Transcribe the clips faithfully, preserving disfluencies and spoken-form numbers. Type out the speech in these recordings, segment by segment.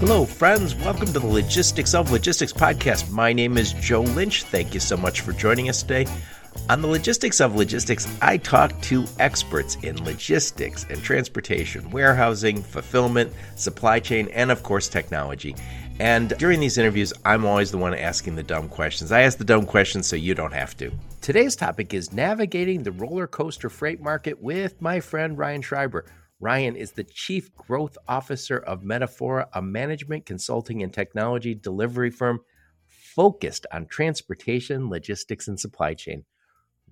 Hello, friends. Welcome to the Logistics of Logistics podcast. My name is Joe Lynch. Thank you so much for joining us today. On the Logistics of Logistics, I talk to experts in logistics and transportation, warehousing, fulfillment, supply chain, and of course, technology. And during these interviews, I'm always the one asking the dumb questions. I ask the dumb questions so you don't have to. Today's topic is navigating the roller coaster freight market with my friend Ryan Schreiber. Ryan is the Chief Growth Officer of Metafora, a management, consulting, and technology delivery firm focused on transportation, logistics, and supply chain.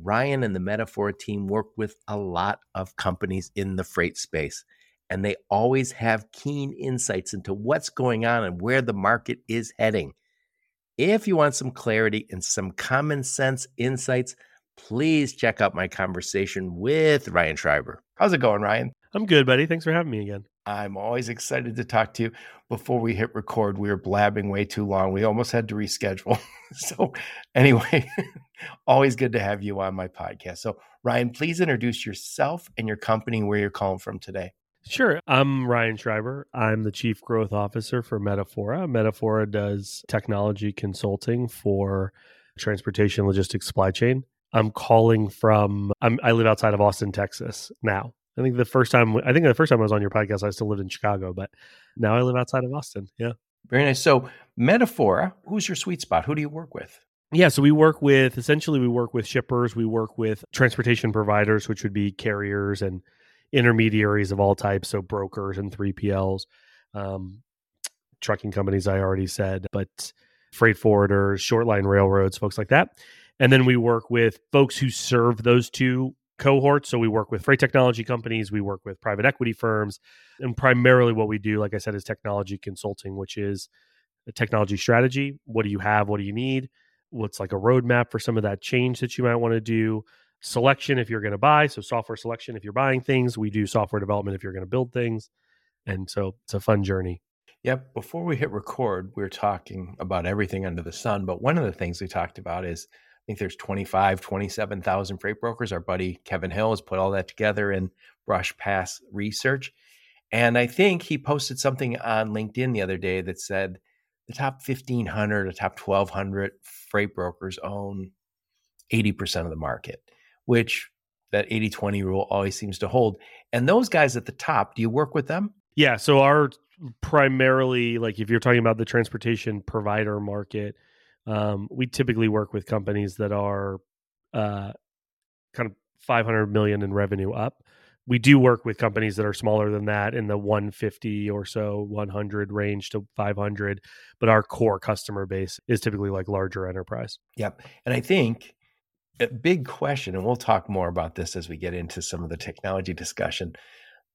Ryan and the Metafora team work with a lot of companies in the freight space, and they always have keen insights into what's going on and where the market is heading. If you want some clarity and some common sense insights, please check out my conversation with Ryan Schreiber. How's it going, Ryan? I'm good, buddy. Thanks for having me again. I'm always excited to talk to you. Before we hit record, we were blabbing way too long. We almost had to reschedule. So anyway, always good to have you on my podcast. So Ryan, please introduce yourself and your company, where you're calling from today. Sure. I'm Ryan Schreiber. I'm the Chief Growth Officer for Metafora. Metafora does technology consulting for transportation, logistics, supply chain. I'm calling from, I'm, I live outside of Austin, Texas now. I think the first time I think the first time I was on your podcast, I still lived in Chicago, but now I live outside of Austin. Yeah. Very nice. So Metafora, who's your sweet spot? Who do you work with? Yeah. So we work with, essentially we work with shippers. We work with transportation providers, which would be carriers and intermediaries of all types. So brokers and three P Ls, um, trucking companies, I already said, but freight forwarders, short line railroads, folks like that. And then we work with folks who serve those two cohorts. So we work with freight technology companies, we work with private equity firms, and primarily what we do, like I said, is technology consulting, which is a technology strategy. What do you have? What do you need? What's like a roadmap for some of that change that you might want to do? Selection if you're going to buy. So software selection if you're buying things. We do software development if you're going to build things. And so it's a fun journey. Yep. Before we hit record, we were talking about everything under the sun. But one of the things we talked about is I think there's twenty-five, twenty-seven thousand freight brokers. Our buddy Kevin Hill has put all that together in Brush Pass Research. And I think he posted something on LinkedIn the other day that said the top fifteen hundred or top twelve hundred freight brokers own eighty percent of the market, which that eighty twenty rule always seems to hold. And those guys at the top, do you work with them? Yeah. So our primarily, like if you're talking about the transportation provider market, Um, we typically work with companies that are uh, kind of five hundred million in revenue up. We do work with companies that are smaller than that in the one fifty or so, one hundred range to five hundred. But our core customer base is typically like larger enterprise. Yep. And I think a big question, and we'll talk more about this as we get into some of the technology discussion.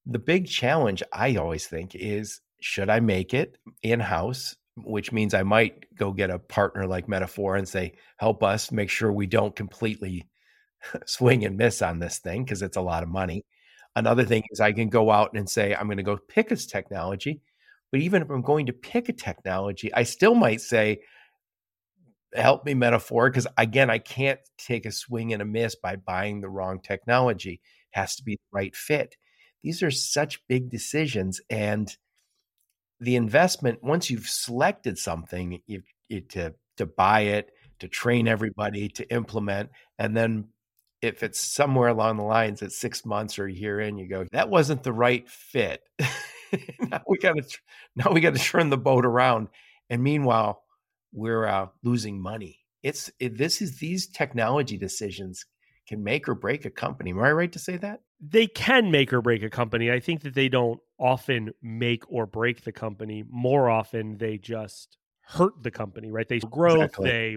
The big challenge I always think is, should I make it in-house? Which means I might go get a partner like Metafora and say, help us make sure we don't completely swing and miss on this thing because it's a lot of money. Another thing is I can go out and say, I'm going to go pick a technology. But even if I'm going to pick a technology, I still might say, help me Metafora, because again, I can't take a swing and a miss by buying the wrong technology. It has to be the right fit. These are such big decisions. And the investment, once you've selected something, you, you, to to buy it, to train everybody, to implement, and then if it's somewhere along the lines at six months or a year in, you go, that wasn't the right fit. now we got to now we got to turn the boat around, and meanwhile we're uh, losing money. It's it, this is these technology decisions can make or break a company. Am I right to say that? They can make or break a company. I think that they don't often make or break the company. More often, they just hurt the company, right? They grow, exactly. They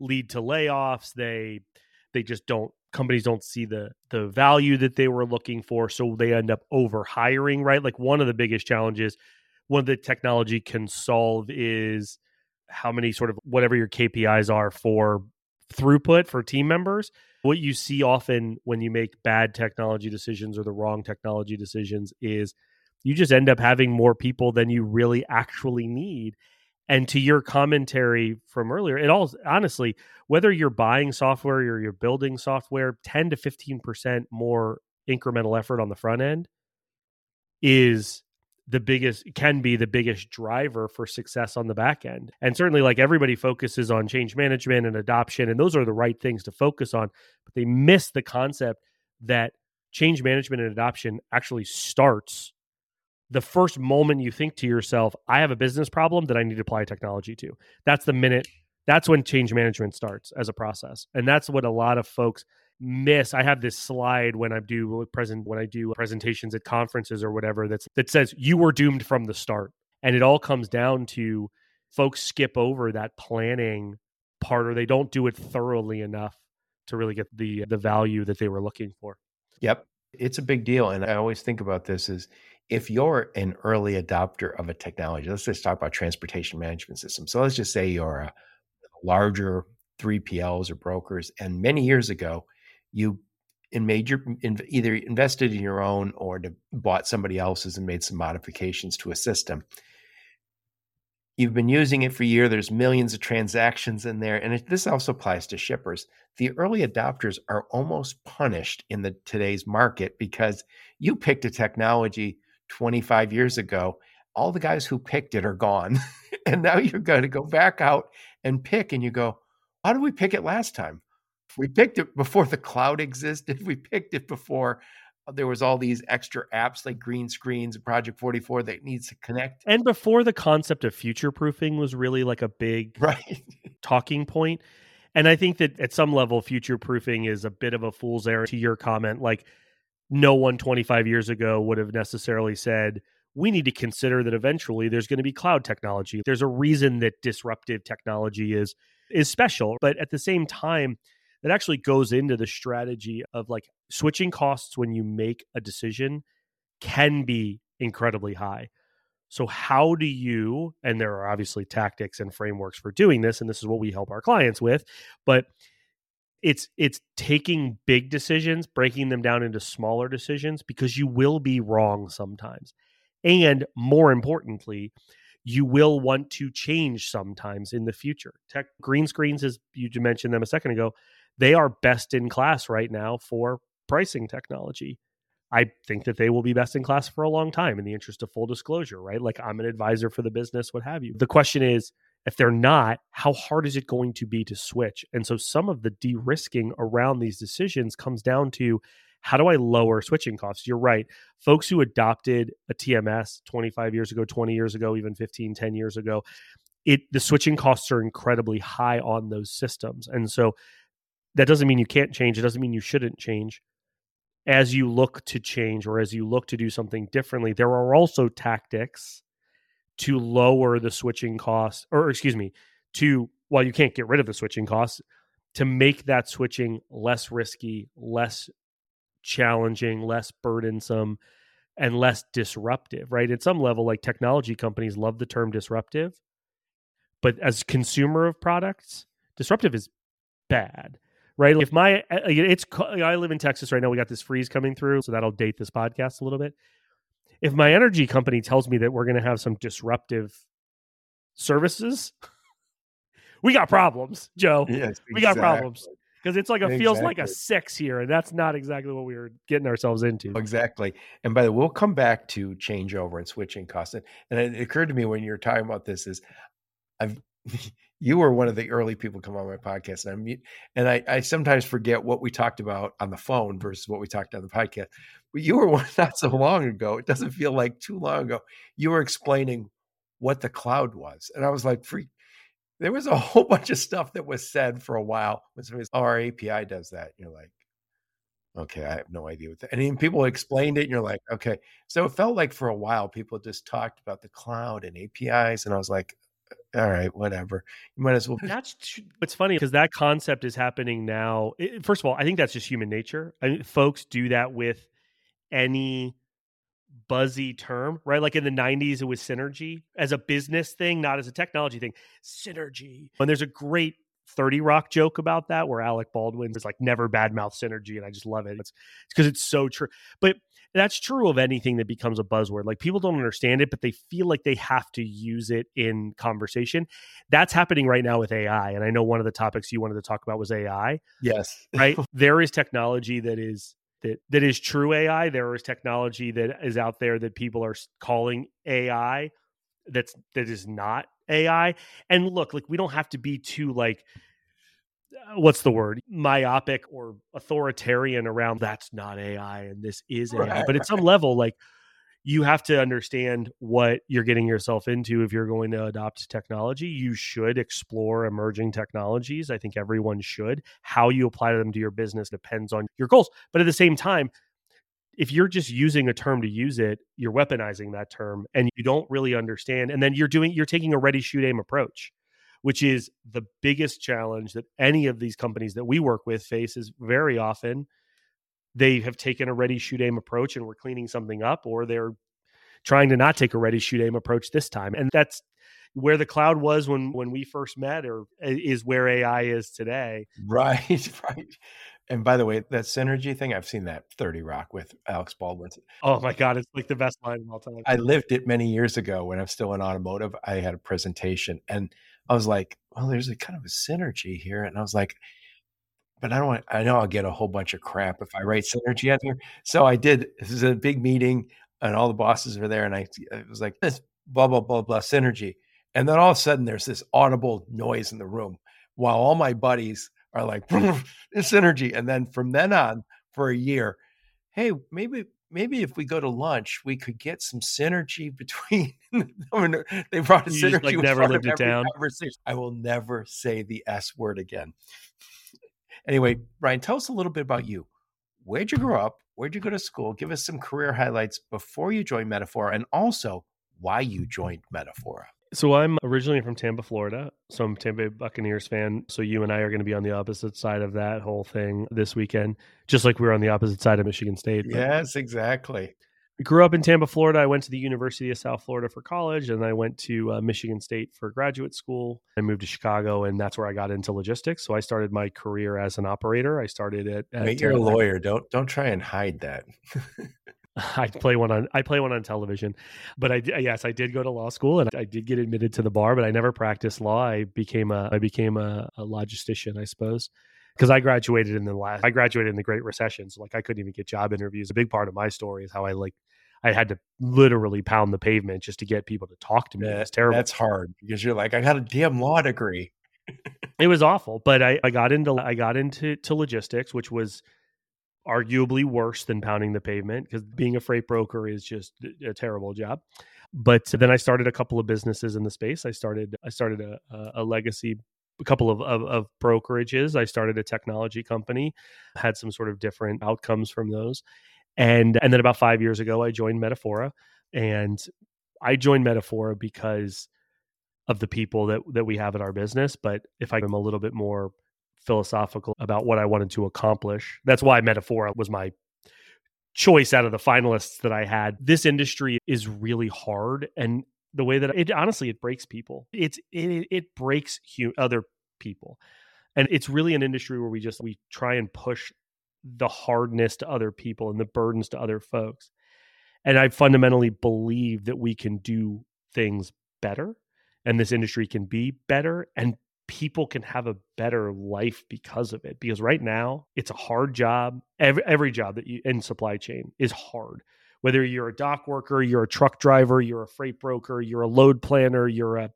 lead to layoffs. They they just don't, companies don't see the the value that they were looking for. So they end up over hiring, right? Like one of the biggest challenges, one of the technology can solve is how many sort of whatever your K P Is are for throughput for team members. What you see often when you make bad technology decisions or the wrong technology decisions is you just end up having more people than you really actually need. And to your commentary from earlier, it all honestly, whether you're buying software or you're building software, ten to fifteen percent more incremental effort on the front end is the biggest, can be the biggest driver for success on the back end. And certainly, like, everybody focuses on change management and adoption, and those are the right things to focus on, but they miss the concept that change management and adoption actually starts the first moment you think to yourself, I have a business problem that I need to apply technology to. That's the minute, that's when change management starts as a process. And that's what a lot of folks miss. I have this slide when I do present when I do presentations at conferences or whatever that's that says you were doomed from the start. And it all comes down to folks skip over that planning part, or they don't do it thoroughly enough to really get the the value that they were looking for. Yep. It's a big deal. And I always think about this is if you're an early adopter of a technology, let's just talk about transportation management systems. So let's just say you're a larger three P Ls or brokers, and many years ago, you made your, either invested in your own or bought somebody else's and made some modifications to a system. You've been using it for a year. There's millions of transactions in there. And it, this also applies to shippers. The early adopters are almost punished in the today's market because you picked a technology twenty-five years ago. All the guys who picked it are gone. And now you're going to go back out and pick. And you go, how did we pick it last time? We picked it before the cloud existed. We picked it before there was all these extra apps like Green Screens and Project forty-four that needs to connect. And before the concept of future-proofing was really like a big right. talking point. And I think that at some level, future-proofing is a bit of a fool's errand to your comment. Like no one twenty-five years ago would have necessarily said, we need to consider that eventually there's going to be cloud technology. There's a reason that disruptive technology is is special. But at the same time, it actually goes into the strategy of like switching costs when you make a decision can be incredibly high. So how do you, and there are obviously tactics and frameworks for doing this, and this is what we help our clients with, but it's it's taking big decisions, breaking them down into smaller decisions, because you will be wrong sometimes. And more importantly, you will want to change sometimes in the future. Tech Green Screens, as you mentioned them a second ago, they are best in class right now for pricing technology. I think that they will be best in class for a long time in the interest of full disclosure, right? Like I'm an advisor for the business, what have you. The question is, if they're not, how hard is it going to be to switch? And so some of the de-risking around these decisions comes down to how do I lower switching costs? You're right. Folks who adopted a T M S twenty-five years ago, twenty years ago, even fifteen, ten years ago, it the switching costs are incredibly high on those systems. And so that doesn't mean you can't change. It doesn't mean you shouldn't change. As you look to change or as you look to do something differently, there are also tactics to lower the switching costs, or excuse me, to, while you can't get rid of the switching costs, to make that switching less risky, less challenging, less burdensome, and less disruptive, right? At some level, like technology companies love the term disruptive, but as consumer of products, disruptive is bad. Right? If my, it's, I live in Texas right now. We got this freeze coming through. So that'll date this podcast a little bit. If my energy company tells me that we're going to have some disruptive services, we got problems, Joe. Yes, exactly. We got problems because it's like a exactly. feels like a six here. And that's not exactly what we were getting ourselves into. Exactly. And by the way, we'll come back to changeover and switching costs. And it occurred to me when you were talking about this is I've, you were one of the early people to come on my podcast, and I and I, I sometimes forget what we talked about on the phone versus what we talked on the podcast. But you were one not so long ago; it doesn't feel like too long ago. You were explaining what the cloud was, and I was like, "Freak!" There was a whole bunch of stuff that was said for a while when somebody's, "Oh, our A P I does that." And you're like, "Okay, I have no idea what that." And then people explained it, and you're like, "Okay." So it felt like for a while people just talked about the cloud and A P Is, and I was like, all right, whatever. You might as well. That's what's funny because that concept is happening now. It, first of all, I think that's just human nature. I mean, folks do that with any buzzy term, right? Like in the nineties, it was synergy as a business thing, not as a technology thing. Synergy. And there's a great thirty Rock joke about that where Alec Baldwin is like, never badmouth synergy. And I just love it. It's because it's, it's so true. But that's true of anything that becomes a buzzword. Like people don't understand it, but they feel like they have to use it in conversation. That's happening right now with A I. And I know one of the topics you wanted to talk about was A I. Yes. Right? There is technology that is that that is true A I. There is technology that is out there that people are calling A I that's that is not A I. And look, like, we don't have to be too like, what's the word, myopic or authoritarian around that's not A I and this is A I. Right. But at some level, like, you have to understand what you're getting yourself into if you're going to adopt technology. You should explore emerging technologies. I think everyone should. How you apply them to your business depends on your goals. But at the same time, if you're just using a term to use it, you're weaponizing that term and you don't really understand. And then you're doing, you're taking a ready, shoot, aim approach, which is the biggest challenge that any of these companies that we work with face. Is very often they have taken a ready, shoot, aim approach and we're cleaning something up, or they're trying to not take a ready, shoot, aim approach this time. And that's where the cloud was when when we first met, or is where A I is today. Right, right. And by the way, that synergy thing, I've seen that thirty Rock with Alec Baldwin. Oh my God, it's like the best line of all time. I lived it many years ago when I was still in automotive. I had a presentation and I was like, well, there's a kind of a synergy here. And I was like, but I don't want, I know I'll get a whole bunch of crap if I write synergy out here. So I did. This is a big meeting and all the bosses were there. And I, I was like, this blah, blah, blah, blah, synergy. And then all of a sudden there's this audible noise in the room while all my buddies are like, it's synergy. And then from then on for a year, hey, maybe, maybe if we go to lunch, we could get some synergy between them. They brought a you synergy. Just, like, never lived it down. I will never say the S word again. Anyway, Ryan, tell us a little bit about you. Where'd you grow up? Where'd you go to school? Give us some career highlights before you joined Metafora, and also why you joined Metafora. So I'm originally from Tampa, Florida. So I'm a Tampa Bay Buccaneers fan. So you and I are going to be on the opposite side of that whole thing this weekend, just like we were on the opposite side of Michigan State. But yes, exactly. I grew up in Tampa, Florida. I went to the University of South Florida for college, and I went to uh, Michigan State for graduate school. I moved to Chicago, and that's where I got into logistics. So I started my career as an operator. I started at. at Wait, you're a lawyer. Don't don't try and hide that. I play one on I play one on television, but I yes I did go to law school and I did get admitted to the bar, but I never practiced law. I became a I became a, a logistician, I suppose. Because I graduated in the last, I graduated in the Great Recession, so like I couldn't even get job interviews. A big part of my story is how I like, I had to literally pound the pavement just to get people to talk to me. That's terrible. That's hard because you're like, I got a damn law degree. It was awful, but I, I got into I got into to logistics, which was arguably worse than pounding the pavement because being a freight broker is just a terrible job. But then I started a couple of businesses in the space. I started I started a a, a legacy. a couple of, of, of brokerages. I started a technology company, had some sort of different outcomes from those. And, and then about five years ago, I joined Metafora. And I joined Metafora because of the people that, that we have at our business. But if I'm a little bit more philosophical about what I wanted to accomplish, that's why Metafora was my choice out of the finalists that I had. This industry is really hard. And the way that it honestly, it breaks people. It's it it breaks hu- other people, and it's really an industry where we just we try and push the hardness to other people and the burdens to other folks. And I fundamentally believe that we can do things better, and this industry can be better, and people can have a better life because of it. Because right now, it's a hard job. Every every job that you in supply chain is hard. Whether you're a dock worker, you're a truck driver, you're a freight broker, you're a load planner, you're a,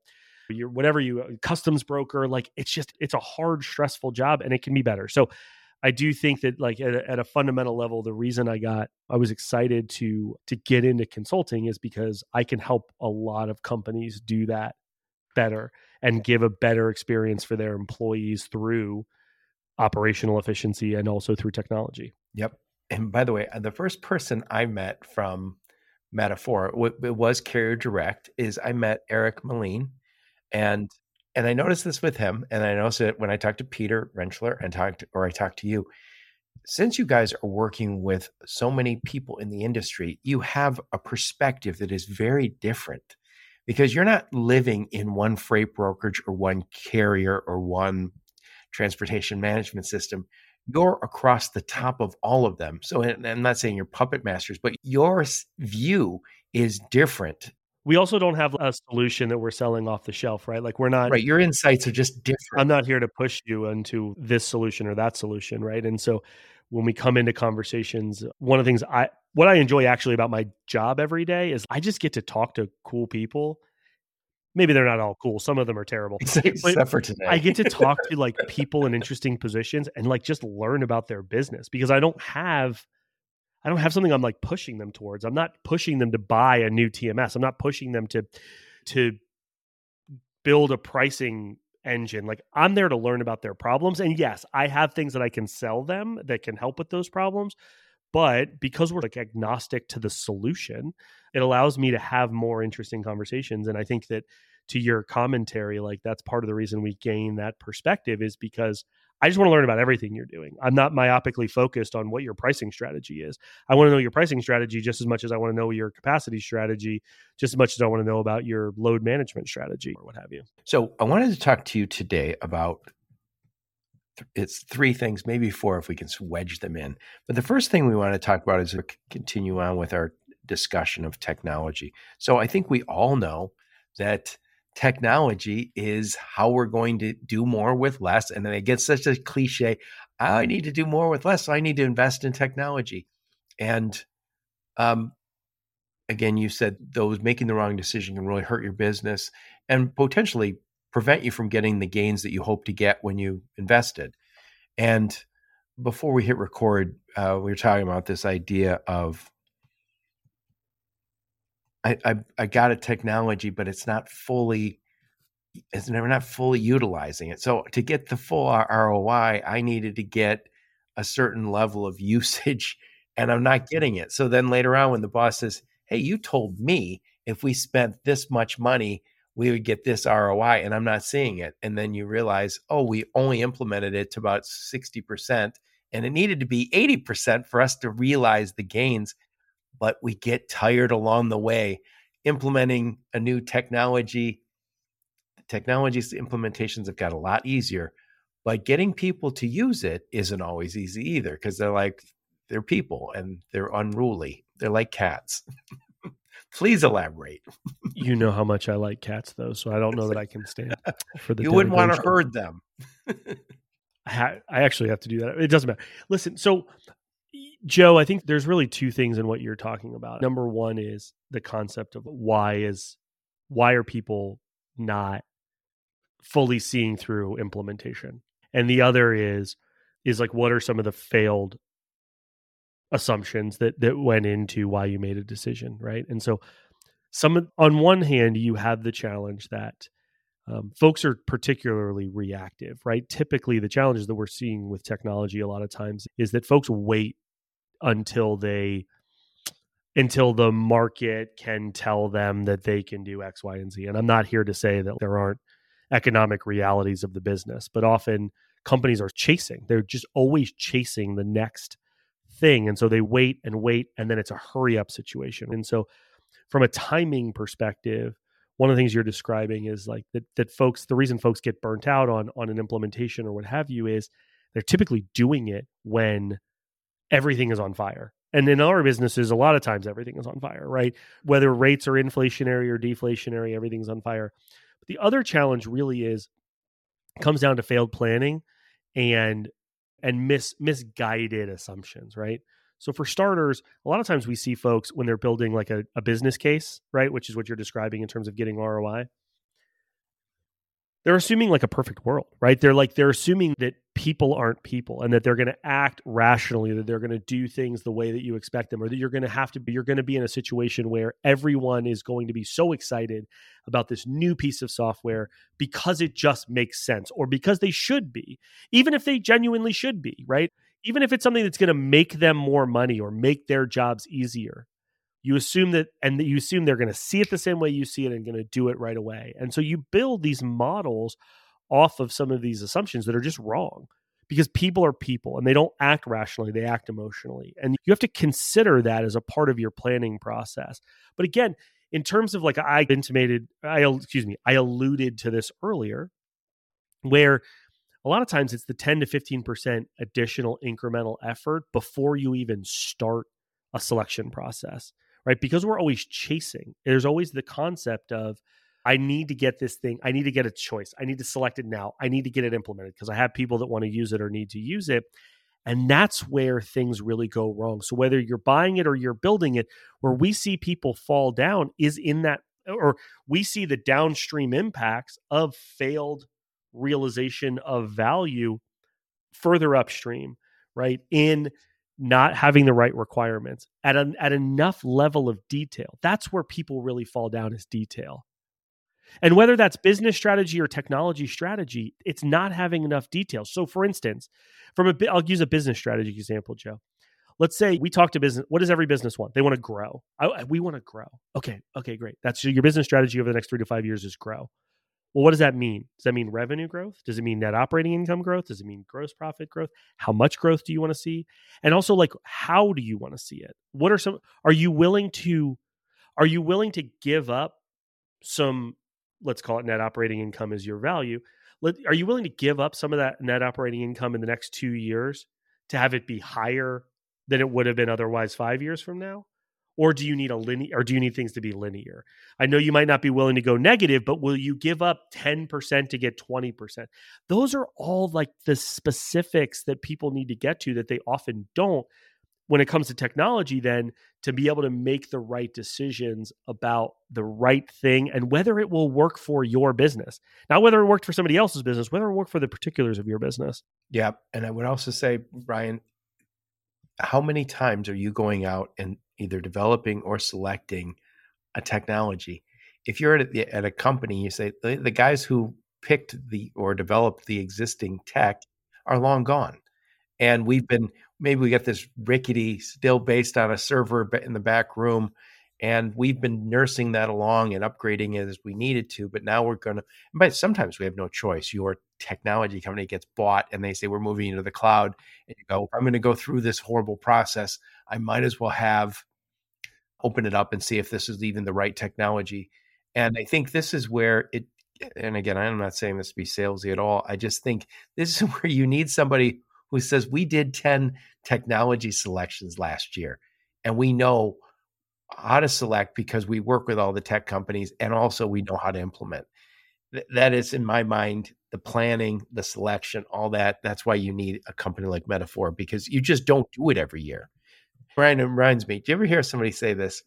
you're whatever you, a customs broker, like it's just, it's a hard, stressful job and it can be better. So I do think that like at a, at a fundamental level, the reason I got, I was excited to, to get into consulting is because I can help a lot of companies do that better and give a better experience for their employees through operational efficiency and also through technology. Yep. And by the way, the first person I met from Metafora, it was Carrier Direct, is I met Eric Moline. And and I noticed this with him. And I noticed it when I talked to Peter Rentschler and talked, or I talked to you, since you guys are working with so many people in the industry, you have a perspective that is very different because you're not living in one freight brokerage or one carrier or one transportation management system. You're across the top of all of them. So I'm not saying you're puppet masters, but your view is different. We also don't have a solution that we're selling off the shelf, right? Like we're not... Right, your insights are just different. I'm not here to push you into this solution or that solution, right? And so when we come into conversations, one of the things I, what I enjoy actually about my job every day is I just get to talk to cool people. Maybe they're not all cool. Some of them are terrible. Except for today. I get to talk to like people in interesting positions and like just learn about their business because I don't have, I don't have something I'm like pushing them towards. I'm not pushing them to buy a new T M S. I'm not pushing them to, to build a pricing engine. Like I'm there to learn about their problems. And yes, I have things that I can sell them that can help with those problems. But because we're like agnostic to the solution, it allows me to have more interesting conversations. And I think that to your commentary, like that's part of the reason we gain that perspective is because I just want to learn about everything you're doing. I'm not myopically focused on what your pricing strategy is. I want to know your pricing strategy just as much as I want to know your capacity strategy, just as much as I want to know about your load management strategy or what have you. So I wanted to talk to you today about it's three things, maybe four if we can wedge them in. But the first thing we want to talk about is to continue on with our discussion of technology. So I think we all know that technology is how we're going to do more with less. And then it gets such a cliche, I need to do more with less. So I need to invest in technology. And um, again, you said those making the wrong decision can really hurt your business and potentially prevent you from getting the gains that you hope to get when you invested. And before we hit record, uh, we were talking about this idea of I, I, I got a technology, but it's not fully, it's never not fully utilizing it. So to get the full R O I, I needed to get a certain level of usage and I'm not getting it. So then later on when the boss says, hey, you told me if we spent this much money, we would get this R O I and I'm not seeing it. And then you realize, oh, we only implemented it to about sixty percent and it needed to be eighty percent for us to realize the gains, but we get tired along the way. Implementing a new technology, technologies, implementations have got a lot easier, but getting people to use it isn't always easy either because they're like, they're people and they're unruly. They're like cats. Please elaborate. You know how much I like cats, though, so I don't know that I can stand for the. You wouldn't want to herd them. I, ha- I actually have to do that. It doesn't matter. Listen, so Joe, I think there's really two things in what you're talking about. Number one is the concept of why is why are people not fully seeing through implementation, and the other is is like what are some of the failed assumptions that that went into why you made a decision, right? And so some on one hand, you have the challenge that um, folks are particularly reactive, right? Typically, the challenges that we're seeing with technology a lot of times is that folks wait until they until the market can tell them that they can do X, Y, and Z. And I'm not here to say that there aren't economic realities of the business, but often companies are chasing. They're just always chasing the next thing. And so they wait and wait, and then it's a hurry up situation. And so from a timing perspective, one of the things you're describing is like that, that folks, the reason folks get burnt out on, on an implementation or what have you is they're typically doing it when everything is on fire. And in our businesses, a lot of times everything is on fire, right? Whether rates are inflationary or deflationary, everything's on fire. But the other challenge really is, it comes down to failed planning and and mis, misguided assumptions, right? So for starters, a lot of times we see folks when they're building like a, a business case, right? Which is what you're describing in terms of getting R O I. They're assuming like a perfect world, right? They're like, they're assuming that people aren't people and that they're going to act rationally, that they're going to do things the way that you expect them, or that you're going to have to be, you're going to be in a situation where everyone is going to be so excited about this new piece of software because it just makes sense or because they should be, even if they genuinely should be, right? Even if it's something that's going to make them more money or make their jobs easier, you assume that, and you assume they're going to see it the same way you see it and going to do it right away. And so you build these models off of some of these assumptions that are just wrong because people are people and they don't act rationally, they act emotionally. And you have to consider that as a part of your planning process. But again, in terms of like I intimated, I excuse me, I alluded to this earlier where a lot of times it's the ten to fifteen percent additional incremental effort before you even start a selection process, right? Because we're always chasing. There's always the concept of, I need to get this thing. I need to get a choice. I need to select it now. I need to get it implemented because I have people that want to use it or need to use it. And that's where things really go wrong. So whether you're buying it or you're building it, where we see people fall down is in that, or we see the downstream impacts of failed realization of value further upstream, right? In not having the right requirements at an, at enough level of detail. That's where people really fall down, is detail. And whether that's business strategy or technology strategy, it's not having enough detail. So for instance, from a bit, I'll use a business strategy example, Joe. Let's say we talk to business. What does every business want? They want to grow. I, we want to grow. Okay. Okay, great. That's your business strategy over the next three to five years is grow. Well, what does that mean? Does that mean revenue growth? Does it mean net operating income growth? Does it mean gross profit growth? How much growth do you want to see? And also, like, how do you want to see it? What are some, are you willing to, are you willing to give up some, let's call it net operating income as your value. Let, are you willing to give up some of that net operating income in the next two years to have it be higher than it would have been otherwise five years from now? Or do you need a linear, or do you need things to be linear? I know you might not be willing to go negative, but will you give up ten percent to get twenty percent? Those are all like the specifics that people need to get to that they often don't when it comes to technology, then, to be able to make the right decisions about the right thing and whether it will work for your business. Not whether it worked for somebody else's business, whether it worked for the particulars of your business. Yeah. And I would also say, Ryan, how many times are you going out and either developing or selecting a technology? If you're at a, at a company, you say the, the guys who picked the or developed the existing tech are long gone. And we've been, maybe we got this rickety, still based on a server in the back room, and we've been nursing that along and upgrading it as we needed to. But now we're going to, but sometimes we have no choice. Your technology company gets bought and they say, we're moving into the cloud. And you go, I'm going to go through this horrible process. I might as well have open it up and see if this is even the right technology. And I think this is where it, and again, I'm not saying this to be salesy at all. I just think this is where you need somebody who says, we did ten technology selections last year, and we know how to select because we work with all the tech companies, and also we know how to implement. Th- that is, in my mind, the planning, the selection, all that. That's why you need a company like Metafora, because you just don't do it every year. Ryan, it reminds me, do you ever hear somebody say this?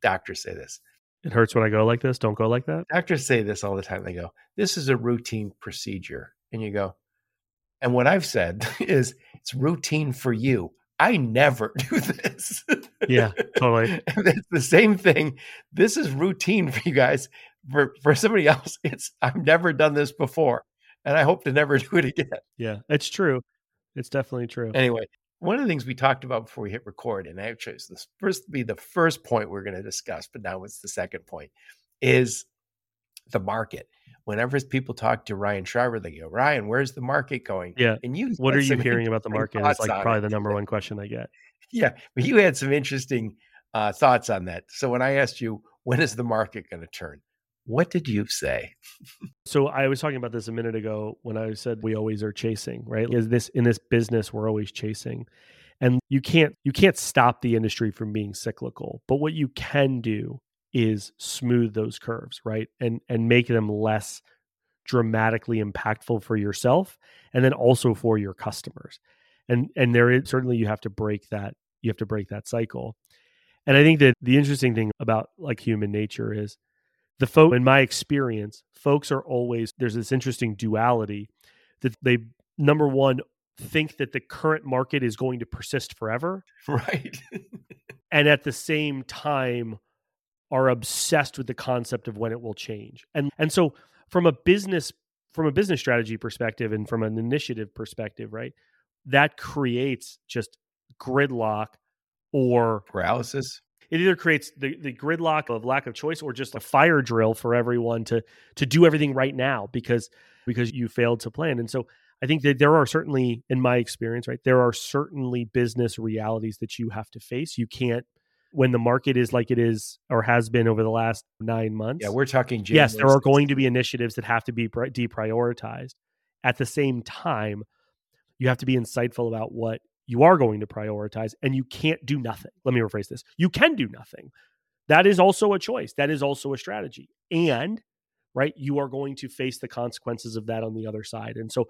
Doctors say this. It hurts when I go like this. Don't go like that. Doctors say this all the time. They go, this is a routine procedure. And you go, and what I've said is, it's routine for you. I never do this. Yeah, totally. It's the same thing. This is routine for you guys. For for somebody else, it's, I've never done this before, and I hope to never do it again. Yeah, it's true. It's definitely true. Anyway, one of the things we talked about before we hit record, and actually it's this first be the first point we're going to discuss, but now it's the second point, is the market. Whenever people talk to Ryan Schreiber, they go, Ryan, where's the market going? Yeah. And you, what are you hearing about the market? It's like probably the number one question I get. Yeah. But you had some interesting uh, thoughts on that. So when I asked you, when is the market going to turn? What did you say? So I was talking about this a minute ago when I said we always are chasing, right? Is this, in this business, we're always chasing. And you can't, you can't stop the industry from being cyclical. But what you can do is smooth those curves, right? And and make them less dramatically impactful for yourself, and then also for your customers. And and there is certainly, you have to break that, you have to break that cycle. And I think that the interesting thing about like human nature is the folk, in my experience, folks are always, there's this interesting duality that they, number one, think that the current market is going to persist forever. Right. And at the same time, are obsessed with the concept of when it will change. And and so from a business from a business strategy perspective and from an initiative perspective, right, that creates just gridlock or paralysis. It either creates the, the gridlock of lack of choice, or just a fire drill for everyone to to do everything right now because because you failed to plan. And so I think that there are certainly, in my experience, right, there are certainly business realities that you have to face. You can't, when the market is like it is or has been over the last nine months. Yeah, we're talking January. Yes, there are going to be initiatives that have to be deprioritized. At the same time, you have to be insightful about what you are going to prioritize, and you can't do nothing. Let me rephrase this. You can do nothing. That is also a choice. That is also a strategy. And, right, you are going to face the consequences of that on the other side. And so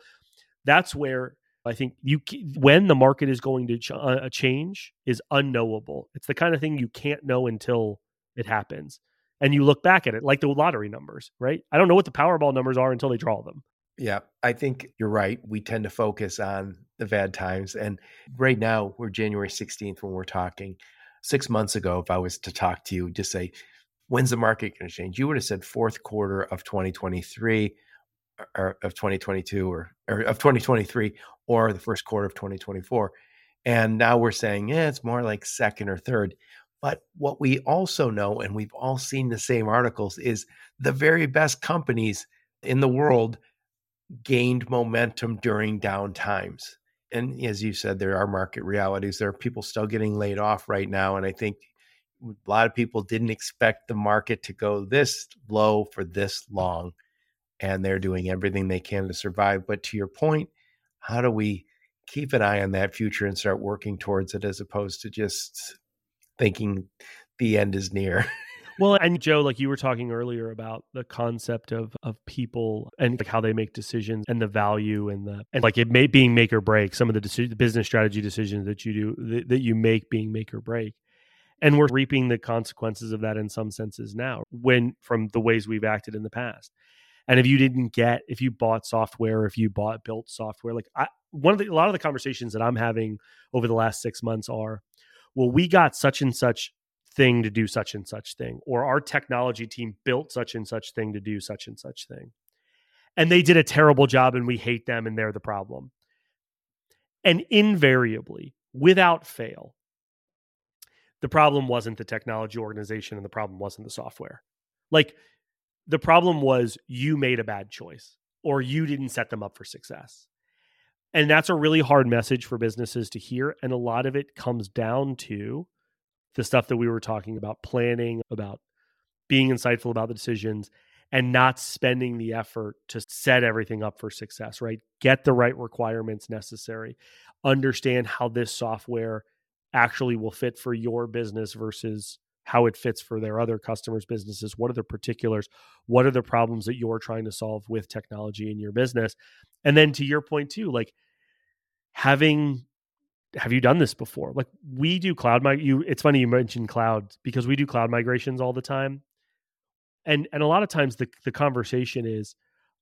that's where I think you when the market is going to ch- uh, change is unknowable. It's the kind of thing you can't know until it happens. And you look back at it like the lottery numbers, right? I don't know what the Powerball numbers are until they draw them. Yeah, I think you're right. We tend to focus on the bad times. And right now, we're January sixteenth when we're talking. Six months ago, if I was to talk to you, just say, when's the market going to change? You would have said fourth quarter of twenty twenty-three or of twenty twenty-two or, or of twenty twenty-three or the first quarter of twenty twenty-four. And now we're saying, yeah, it's more like second or third. But what we also know, and we've all seen the same articles, is the very best companies in the world gained momentum during down times. And as you said, there are market realities. There are people still getting laid off right now. And I think a lot of people didn't expect the market to go this low for this long. And they're doing everything they can to survive. But to your point, how do we keep an eye on that future and start working towards it as opposed to just thinking the end is near? Well, and Joe, like you were talking earlier about the concept of of people and like how they make decisions and the value and the and like it may being make or break, some of the, deci- the business strategy decisions that you do th- that you make being make or break. And we're reaping the consequences of that in some senses now when from the ways we've acted in the past. And if you didn't get, if you bought software, if you bought built software, like I, one of the, a lot of the conversations that I'm having over the last six months are, well, we got such and such thing to do such and such thing, or our technology team built such and such thing to do such and such thing. And they did a terrible job and we hate them and they're the problem. And invariably, without fail, the problem wasn't the technology organization and the problem wasn't the software. Like the problem was you made a bad choice or you didn't set them up for success. And that's a really hard message for businesses to hear. And a lot of it comes down to the stuff that we were talking about, planning, about being insightful about the decisions and not spending the effort to set everything up for success, right? Get the right requirements necessary. Understand how this software actually will fit for your business versus how it fits for their other customers' businesses. What are the particulars? What are the problems that you're trying to solve with technology in your business? And then to your point too, like having, have you done this before? Like we do cloud, mig- you, it's funny you mentioned cloud because we do cloud migrations all the time. And and a lot of times the, the conversation is,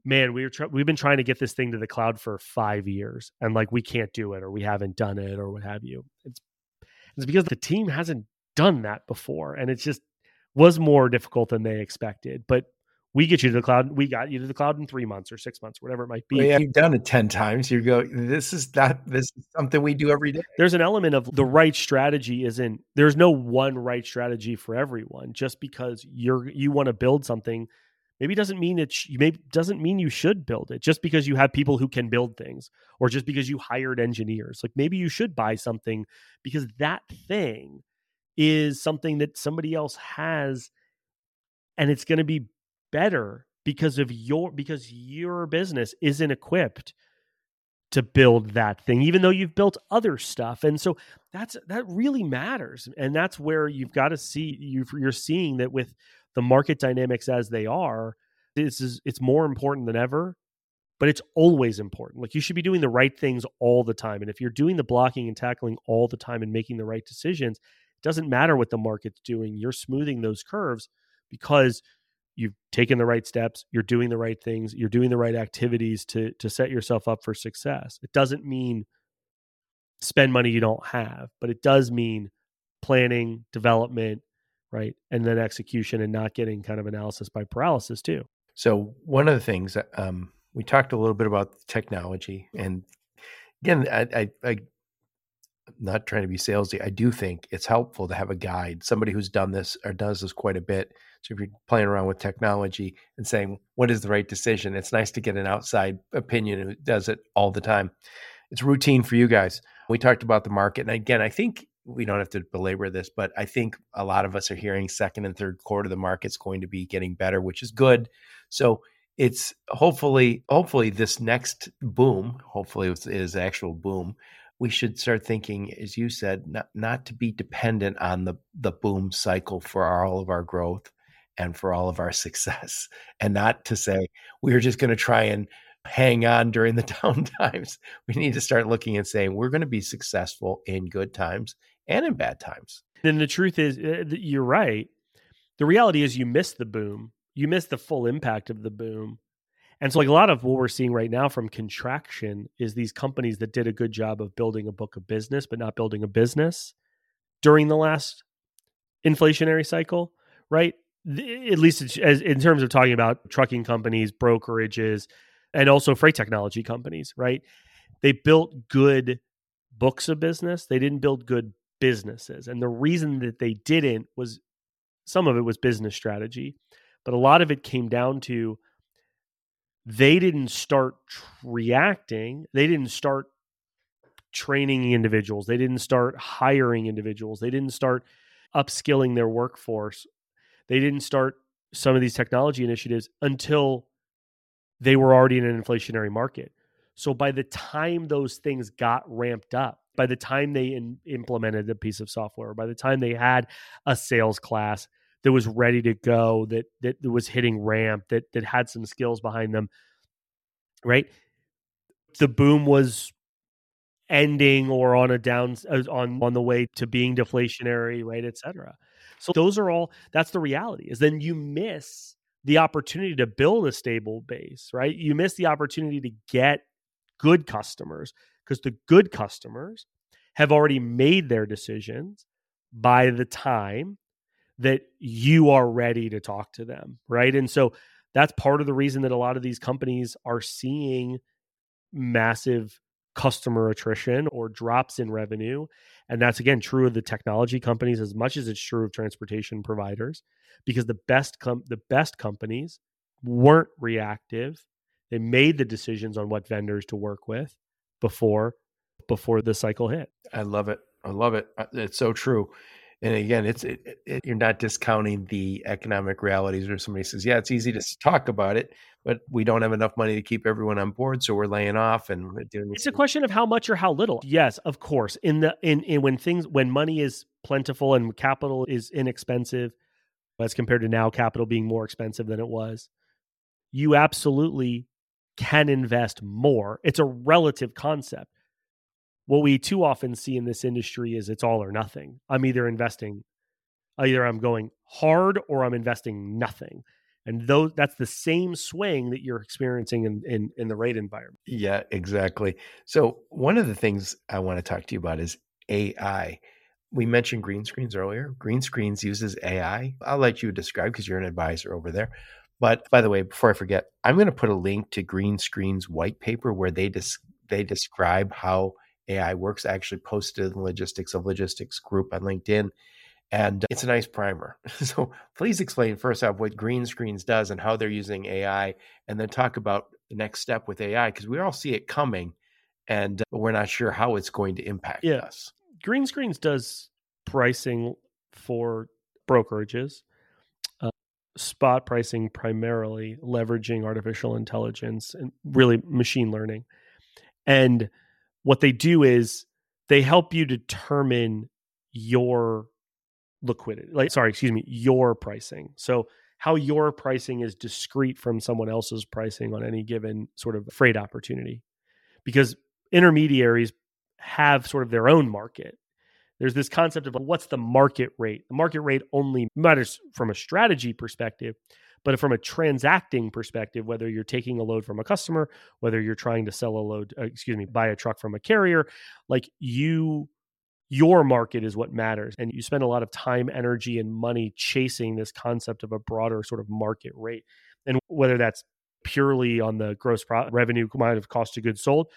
man, we were tr- we've been trying to get this thing to the cloud for five years and like we can't do it or we haven't done it or what have you. It's, it's because the team hasn't done that before. And it just was more difficult than they expected. But we get you to the cloud. We got you to the cloud in three months or six months, whatever it might be. Well, yeah, you've done it ten times. You go, this is not, this is something we do every day. There's an element of the right strategy isn't, there's no one right strategy for everyone. Just because you're, you want to build something, maybe doesn't mean it, sh- maybe doesn't mean you should build it just because you have people who can build things or just because you hired engineers. Like maybe you should buy something because that thing is something that somebody else has and it's going to be better because of your because your business isn't equipped to build that thing, even though you've built other stuff. And so that's that really matters. And that's where you've got to see you've, you're seeing that with the market dynamics as they are, this is it's more important than ever, but it's always important. Like you should be doing the right things all the time. And if you're doing the blocking and tackling all the time and making the right decisions, it doesn't matter what the market's doing. You're smoothing those curves because you've taken the right steps, you're doing the right things, you're doing the right activities to, to set yourself up for success. It doesn't mean spend money you don't have, but it does mean planning, development, right? And then execution and not getting kind of analysis by paralysis too. So one of the things that um, we talked a little bit about technology, and again, I, I, I I'm not trying to be salesy. I do think it's helpful to have a guide, somebody who's done this or does this quite a bit. So if you're playing around with technology and saying, what is the right decision? It's nice to get an outside opinion who does it all the time. It's routine for you guys. We talked about the market. And again, I think we don't have to belabor this, but I think a lot of us are hearing second and third quarter, the market's going to be getting better, which is good. So it's hopefully, hopefully this next boom, hopefully it is actual boom, we should start thinking, as you said, not, not to be dependent on the, the boom cycle for our, all of our growth and for all of our success, and not to say, we're just going to try and hang on during the down times. We need to start looking and saying, we're going to be successful in good times and in bad times. And the truth is, you're right. The reality is you miss the boom. You miss the full impact of the boom. And so like a lot of what we're seeing right now from contraction is these companies that did a good job of building a book of business, but not building a business during the last inflationary cycle, right? At least as in terms of talking about trucking companies, brokerages, and also freight technology companies, right? They built good books of business. They didn't build good businesses. And the reason that they didn't was some of it was business strategy, but a lot of it came down to they didn't start reacting. They didn't start training individuals. They didn't start hiring individuals. They didn't start upskilling their workforce. They didn't start some of these technology initiatives until they were already in an inflationary market. So by the time those things got ramped up, by the time they in, implemented a piece of software, by the time they had a sales class that was ready to go, that that was hitting ramp, that that had some skills behind them, right? The boom was ending or on a down on on the way to being deflationary, right, et cetera. So those are all, that's the reality, is then you miss the opportunity to build a stable base, right? You miss the opportunity to get good customers because the good customers have already made their decisions by the time that you are ready to talk to them, right? And so that's part of the reason that a lot of these companies are seeing massive customer attrition or drops in revenue. And that's, again, true of the technology companies as much as it's true of transportation providers, because the best com- the best companies weren't reactive. They made the decisions on what vendors to work with before before the cycle hit. I love it. I love it. It's so true. And again, it's it, it, you're not discounting the economic realities where somebody says, yeah, it's easy to talk about it, but we don't have enough money to keep everyone on board, so we're laying off. And doing it's a question of how much or how little. Yes, of course. In the in, in when things when money is plentiful and capital is inexpensive, as compared to now capital being more expensive than it was, you absolutely can invest more. It's a relative concept. What we too often see in this industry is it's all or nothing. I'm either investing, either I'm going hard or I'm investing nothing. And those, that's the same swing that you're experiencing in, in, in the rate environment. Yeah, exactly. So one of the things I want to talk to you about is A I. We mentioned Green Screens earlier. Green Screens uses A I. I'll let you describe because you're an advisor over there. But by the way, before I forget, I'm going to put a link to Green Screens' white paper where they dis- they describe how A I works. I actually posted in the Logistics of Logistics group on LinkedIn, and it's a nice primer. So please explain first off what Green Screens does and how they're using A I, and then talk about the next step with A I, because we all see it coming, and we're not sure how it's going to impact yeah. us. Green Screens does pricing for brokerages, uh, spot pricing primarily, leveraging artificial intelligence and really machine learning. And what they do is they help you determine your liquidity, like, sorry, excuse me, your pricing. So how your pricing is discrete from someone else's pricing on any given sort of freight opportunity, because intermediaries have sort of their own market. There's this concept of what's the market rate? The market rate only matters from a strategy perspective, but from a transacting perspective, whether you're taking a load from a customer, whether you're trying to sell a load, uh, excuse me, buy a truck from a carrier, like you, your market is what matters. And you spend a lot of time, energy, and money chasing this concept of a broader sort of market rate. And whether that's purely on the gross pro- revenue amount of cost of goods sold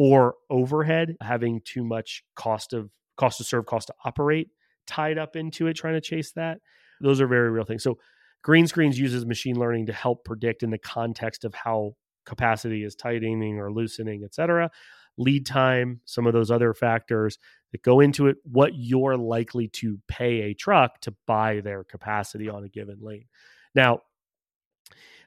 or overhead, having too much cost of cost to serve, cost to operate tied up into it, trying to chase that. Those are very real things. So Green Screens uses machine learning to help predict in the context of how capacity is tightening or loosening, et cetera, lead time, some of those other factors that go into it, what you're likely to pay a truck to buy their capacity on a given lane. Now,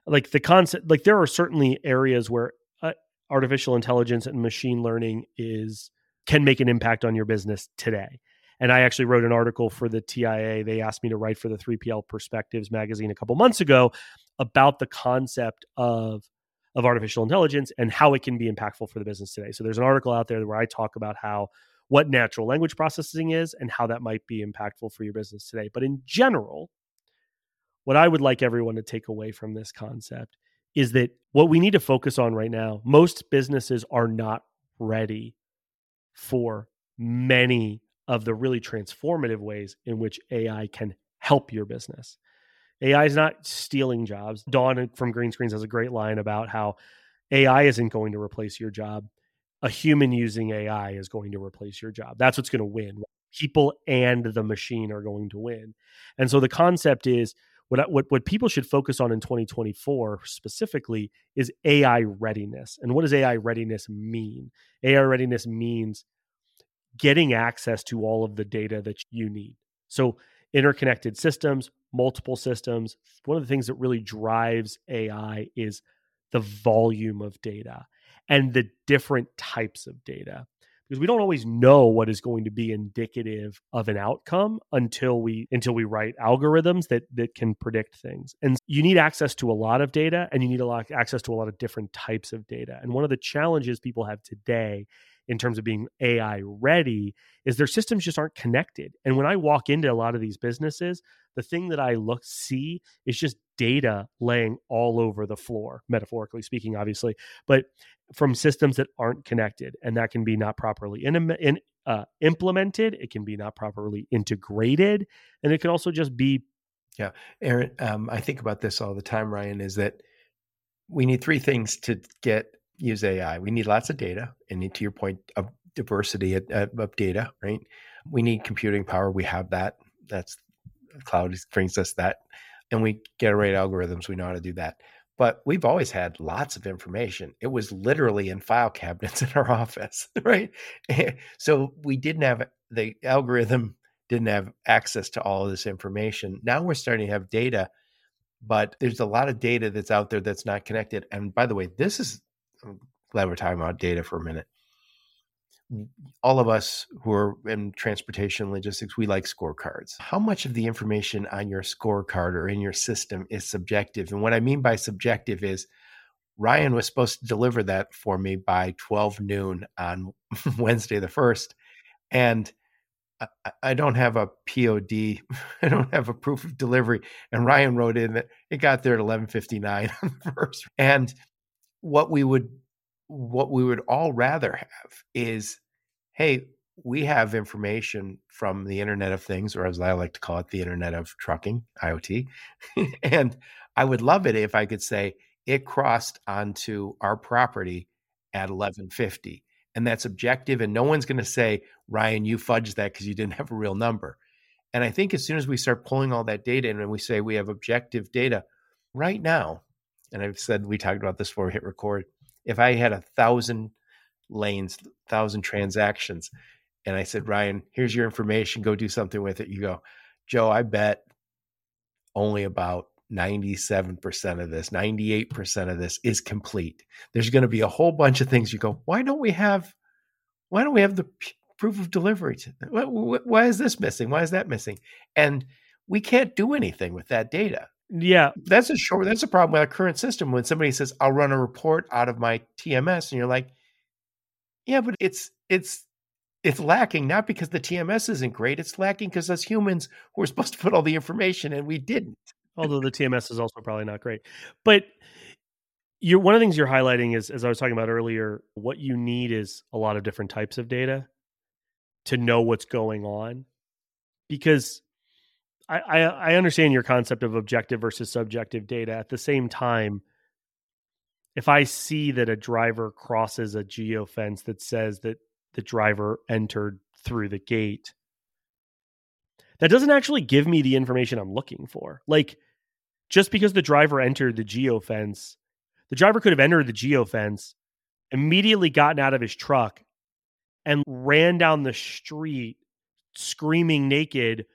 like the concept, like there are certainly areas where uh, artificial intelligence and machine learning is can make an impact on your business today. And I actually wrote an article for the T I A. They asked me to write for the three P L Perspectives magazine a couple months ago about the concept of of artificial intelligence and how it can be impactful for the business today. So there's an article out there where I talk about how what natural language processing is and how that might be impactful for your business today. But in general, what I would like everyone to take away from this concept is that what we need to focus on right now, most businesses are not ready for many of the really transformative ways in which A I can help your business. A I is not stealing jobs. Dawn from Green Screens has a great line about how A I isn't going to replace your job. A human using A I is going to replace your job. That's what's going to win. People and the machine are going to win. And so the concept is what, what, what people should focus on in twenty twenty-four specifically is A I readiness. And what does A I readiness mean? A I readiness means getting access to all of the data that you need. So interconnected systems, multiple systems. One of the things that really drives A I is the volume of data and the different types of data, because we don't always know what is going to be indicative of an outcome until we until we write algorithms that that can predict things. And you need access to a lot of data, and you need a lot access to a lot of different types of data. And one of the challenges people have today in terms of being A I ready is their systems just aren't connected. And when I walk into a lot of these businesses, the thing that I look see is just data laying all over the floor, metaphorically speaking, obviously, but from systems that aren't connected. And that can be not properly in, in, uh, implemented. It can be not properly integrated. And it can also just be... Yeah. Aaron, um, I think about this all the time, Ryan, is that we need three things to get use A I. We need lots of data. And to your point of diversity of, of data, right? We need computing power. We have that. That's cloud brings us that. And we generate algorithms. We know how to do that. But we've always had lots of information. It was literally in file cabinets in our office, right? So we didn't have, the algorithm didn't have access to all of this information. Now we're starting to have data, but there's a lot of data that's out there that's not connected. And by the way, this is, I'm glad we're talking about data for a minute. All of us who are in transportation logistics, we like scorecards. How much of the information on your scorecard or in your system is subjective? And what I mean by subjective is Ryan was supposed to deliver that for me by twelve noon on Wednesday the first. And I, I don't have a P O D. I don't have a proof of delivery. And Ryan wrote in that it got there at eleven fifty-nine on the first. And what we would What we would all rather have is, hey, we have information from the Internet of Things, or as I like to call it, the Internet of Trucking, I O T. And I would love it if I could say it crossed onto our property at eleven fifty. And that's objective. And no one's going to say, Ryan, you fudged that because you didn't have a real number. And I think as soon as we start pulling all that data in and we say we have objective data right now, and I've said, we talked about this before we hit record, if I had a thousand lanes, thousand transactions, and I said, Ryan, here's your information, go do something with it. You go, Joe, I bet only about ninety-seven percent of this, ninety-eight percent of this is complete. There's going to be a whole bunch of things. You go, why don't we have, why don't we have the proof of delivery? Why is this missing? Why is that missing? And we can't do anything with that data. Yeah, that's a short, that's a problem with our current system. When somebody says, I'll run a report out of my T M S, and you're like, yeah, but it's it's it's lacking, not because the T M S isn't great. It's lacking because us humans were supposed to put all the information and we didn't. Although the T M S is also probably not great. But you're, one of the things you're highlighting is, as I was talking about earlier, what you need is a lot of different types of data to know what's going on. Because I, I understand your concept of objective versus subjective data. At the same time, if I see that a driver crosses a geofence that says that the driver entered through the gate, that doesn't actually give me the information I'm looking for. Like, just because the driver entered the geofence, the driver could have entered the geofence, immediately gotten out of his truck, and ran down the street screaming naked,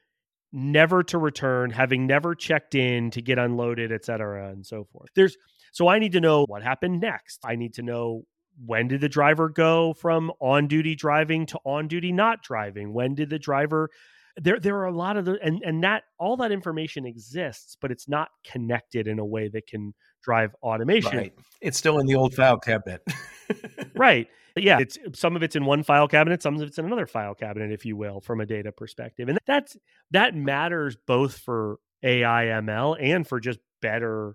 never to return, having never checked in to get unloaded, et cetera, and so forth. There's so I need to know what happened next. I need to know, when did the driver go from on-duty driving to on-duty not driving? When did the driver... There there are a lot of... The, and, and that all that information exists, but it's not connected in a way that can drive automation. Right. It's still in the old file cabinet. Right. Yeah. It's some of it's in one file cabinet, some of it's in another file cabinet, if you will, from a data perspective. And that's that matters both for A I M L and for just better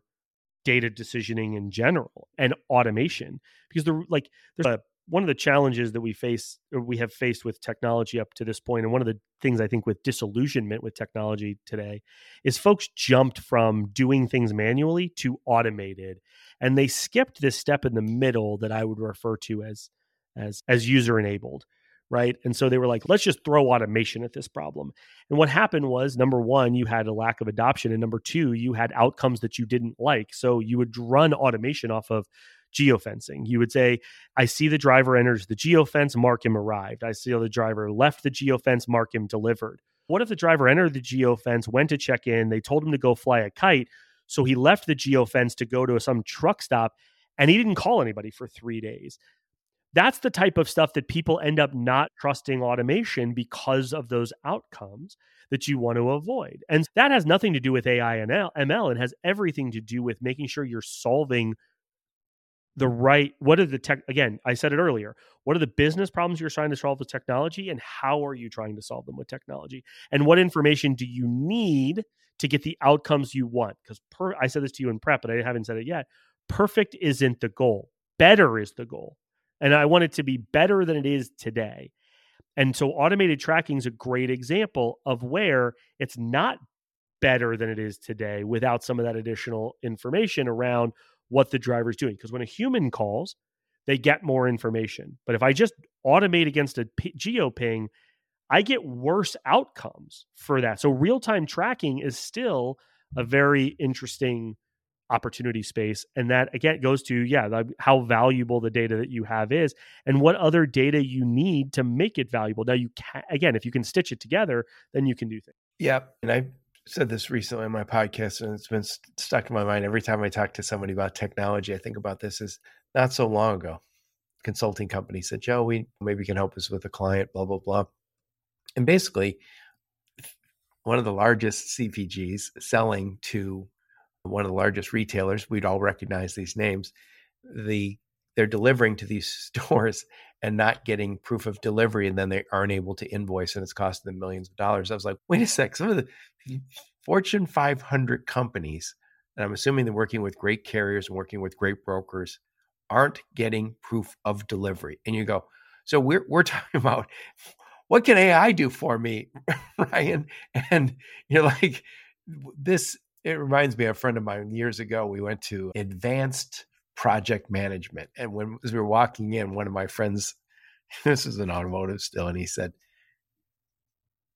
data decisioning in general and automation. Because the like there's a one of the challenges that we face or we have faced with technology up to this point, and one of the things I think with disillusionment with technology today, is folks jumped from doing things manually to automated. And they skipped this step in the middle that I would refer to as as as user enabled, right? And so they were like, let's just throw automation at this problem. And what happened was, number one, you had a lack of adoption. And number two, you had outcomes that you didn't like. So you would run automation off of geofencing. You would say, I see the driver enters the geofence, mark him arrived. I see the driver left the geofence, mark him delivered. What if the driver entered the geofence, went to check in, they told him to go fly a kite, so he left the geofence to go to some truck stop, and he didn't call anybody for three days? That's the type of stuff that people end up not trusting automation because of those outcomes that you want to avoid. And that has nothing to do with A I and M L. It has everything to do with making sure you're solving the right, what are the tech, again, I said it earlier, what are the business problems you're trying to solve with technology, and how are you trying to solve them with technology? And what information do you need to get the outcomes you want? Because per, I said this to you in prep, but I haven't said it yet. Perfect isn't the goal. Better is the goal. And I want it to be better than it is today. And so automated tracking is a great example of where it's not better than it is today without some of that additional information around what the driver's doing. Because when a human calls, they get more information. But if I just automate against a p- geoping, I get worse outcomes for that. So real-time tracking is still a very interesting opportunity space. And that, again, goes to, yeah, the, how valuable the data that you have is and what other data you need to make it valuable. Now, you can, again, if you can stitch it together, then you can do things. Yeah. And I said this recently in my podcast, and it's been st- stuck in my mind. Every time I talk to somebody about technology, I think about this is not so long ago. Consulting company said, Joe, we maybe can help us with a client, blah, blah, blah. And basically, one of the largest C P Gs selling to one of the largest retailers, we'd all recognize these names, the they're delivering to these stores and not getting proof of delivery, and then they aren't able to invoice, and it's costing them millions of dollars. I was like, wait a sec, some of the Fortune five hundred companies, and I'm assuming they're working with great carriers and working with great brokers, aren't getting proof of delivery. And you go, so we're we're talking about, what can A I do for me, Ryan? And you're like, this, it reminds me of a friend of mine years ago, we went to advanced project management. And when as we were walking in, one of my friends, this is an automotive still, and he said,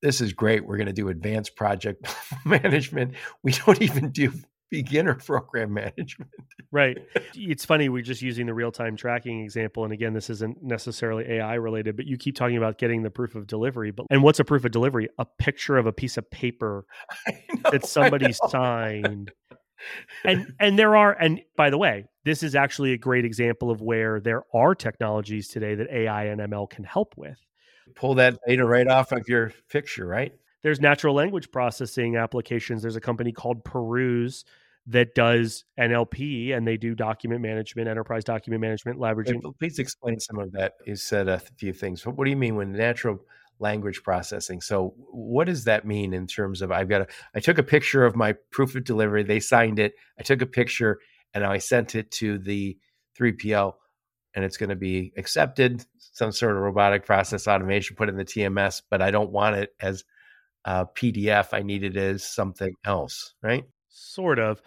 this is great. We're going to do advanced project management. We don't even do beginner program management. Right. It's funny. We're just using the real-time tracking example. And again, this isn't necessarily A I related, but you keep talking about getting the proof of delivery. But and what's a proof of delivery? A picture of a piece of paper know, that somebody signed. And and there are, and by the way, this is actually a great example of where there are technologies today that A I and M L can help with. Pull that data right off of your picture, right? There's natural language processing applications. There's a company called Peruse that does N L P, and they do document management, enterprise document management, leveraging. Hey, please explain some of that. You said a few things. What do you mean when natural language processing? So what does that mean in terms of, I've got a, I took a picture of my proof of delivery. They signed it. I took a picture and I sent it to the three P L, and it's going to be accepted, some sort of robotic process automation put in the T M S, but I don't want it as a P D F. I need it as something else, right? Sort of.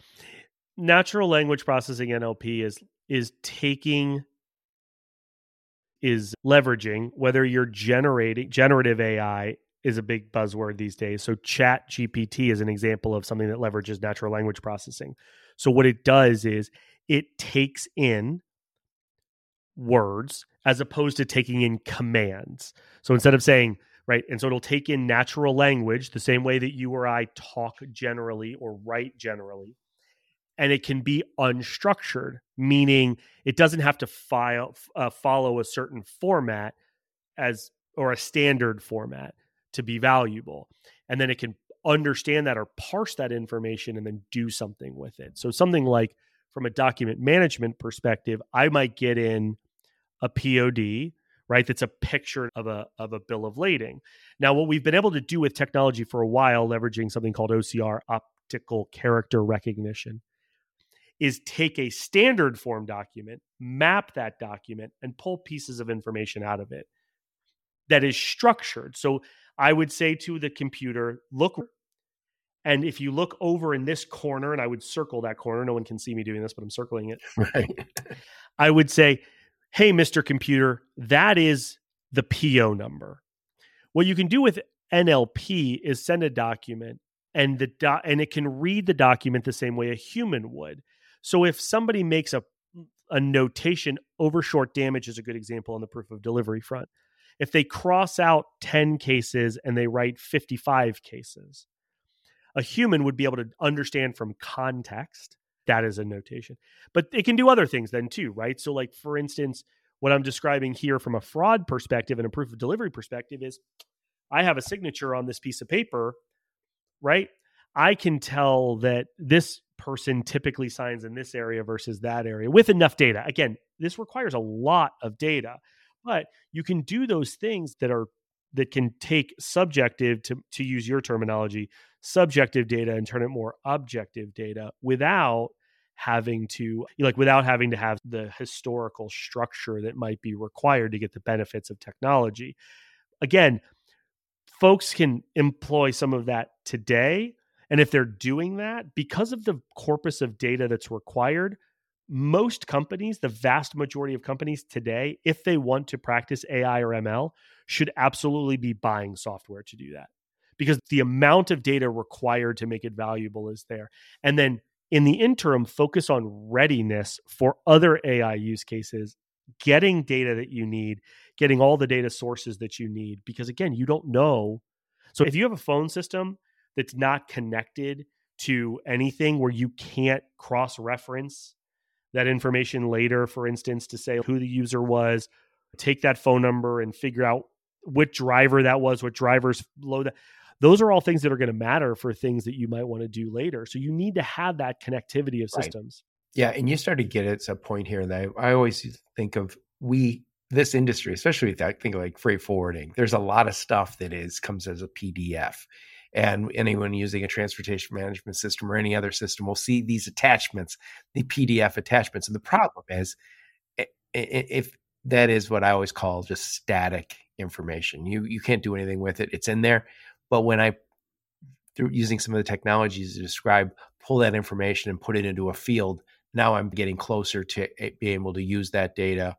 Natural language processing, N L P, is is taking is leveraging, whether you're generating, generative A I is a big buzzword these days. So Chat G P T is an example of something that leverages natural language processing. So what it does is it takes in words as opposed to taking in commands. So instead of saying, right, and so it'll take in natural language the same way that you or I talk generally or write generally. And it can be unstructured, meaning it doesn't have to file, uh, follow a certain format as or a standard format to be valuable. And then it can understand that or parse that information and then do something with it. So something like from a document management perspective, I might get in a P O D, right? That's a picture of a, of a bill of lading. Now, what we've been able to do with technology for a while, leveraging something called O C R, optical character recognition, is take a standard form document, map that document, and pull pieces of information out of it that is structured. So I would say to the computer, look, and if you look over in this corner, and I would circle that corner, no one can see me doing this, but I'm circling it. Right. I would say, hey, Mister Computer, that is the P O number. What you can do with N L P is send a document, and the do- and it can read the document the same way a human would. So if somebody makes a, a notation, overshort damage is a good example on the proof of delivery front. If they cross out ten cases and they write fifty-five cases, a human would be able to understand from context that is a notation. But it can do other things then too, right? So like, for instance, what I'm describing here from a fraud perspective and a proof of delivery perspective is I have a signature on this piece of paper, right? I can tell that this person typically signs in this area versus that area with enough data. Again, this requires a lot of data. But you can do those things that are that can take subjective, to, to use your terminology, subjective data and turn it more objective data without having to like without having to have the historical structure that might be required to get the benefits of technology. Again, folks can employ some of that today. And if they're doing that, because of the corpus of data that's required, most companies, the vast majority of companies today, if they want to practice A I or M L, should absolutely be buying software to do that, because the amount of data required to make it valuable is there. And then in the interim, focus on readiness for other A I use cases, getting data that you need, getting all the data sources that you need, because again, you don't know. So if you have a phone system that's not connected to anything where you can't cross-reference that information later, for instance, to say who the user was, take that phone number and figure out what driver that was, what drivers load that. Those are all things that are going to matter for things that you might want to do later. So you need to have that connectivity of systems. Right. Yeah. And you start to get at a point here that I, I always think of we, this industry, especially with that, I think like freight forwarding, there's a lot of stuff that is comes as a P D F. And anyone using a transportation management system or any other system will see these attachments, the P D F attachments. And the problem is, if that is what I always call just static information, you you can't do anything with it. It's in there. But when I, through using some of the technologies to describe, pull that information and put it into a field, now I'm getting closer to being able to use that data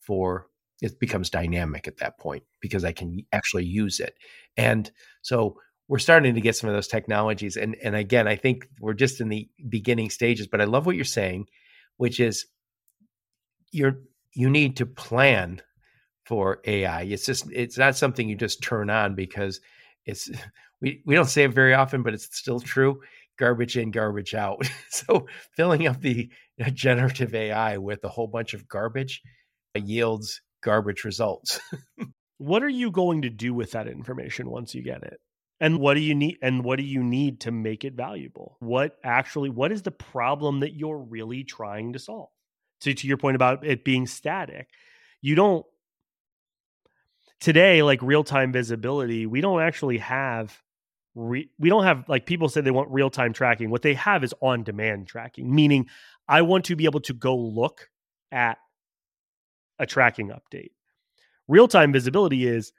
for, it becomes dynamic at that point because I can actually use it. And so we're starting to get some of those technologies. And, and again, I think we're just in the beginning stages, but I love what you're saying, which is you're, you need to plan for A I. It's just, it's not something you just turn on because it's, we, we don't say it very often, but it's still true. Garbage in, garbage out. So filling up the generative A I with a whole bunch of garbage yields garbage results. What are you going to do with that information once you get it? And what do you need? And what do you need to make it valuable? What actually, what is the problem that you're really trying to solve? So to your point about it being static, you don't, today, like real-time visibility, we don't actually have, re, we don't have, like people say they want real-time tracking. What they have is on-demand tracking, meaning I want to be able to go look at a tracking update. Real-time visibility is,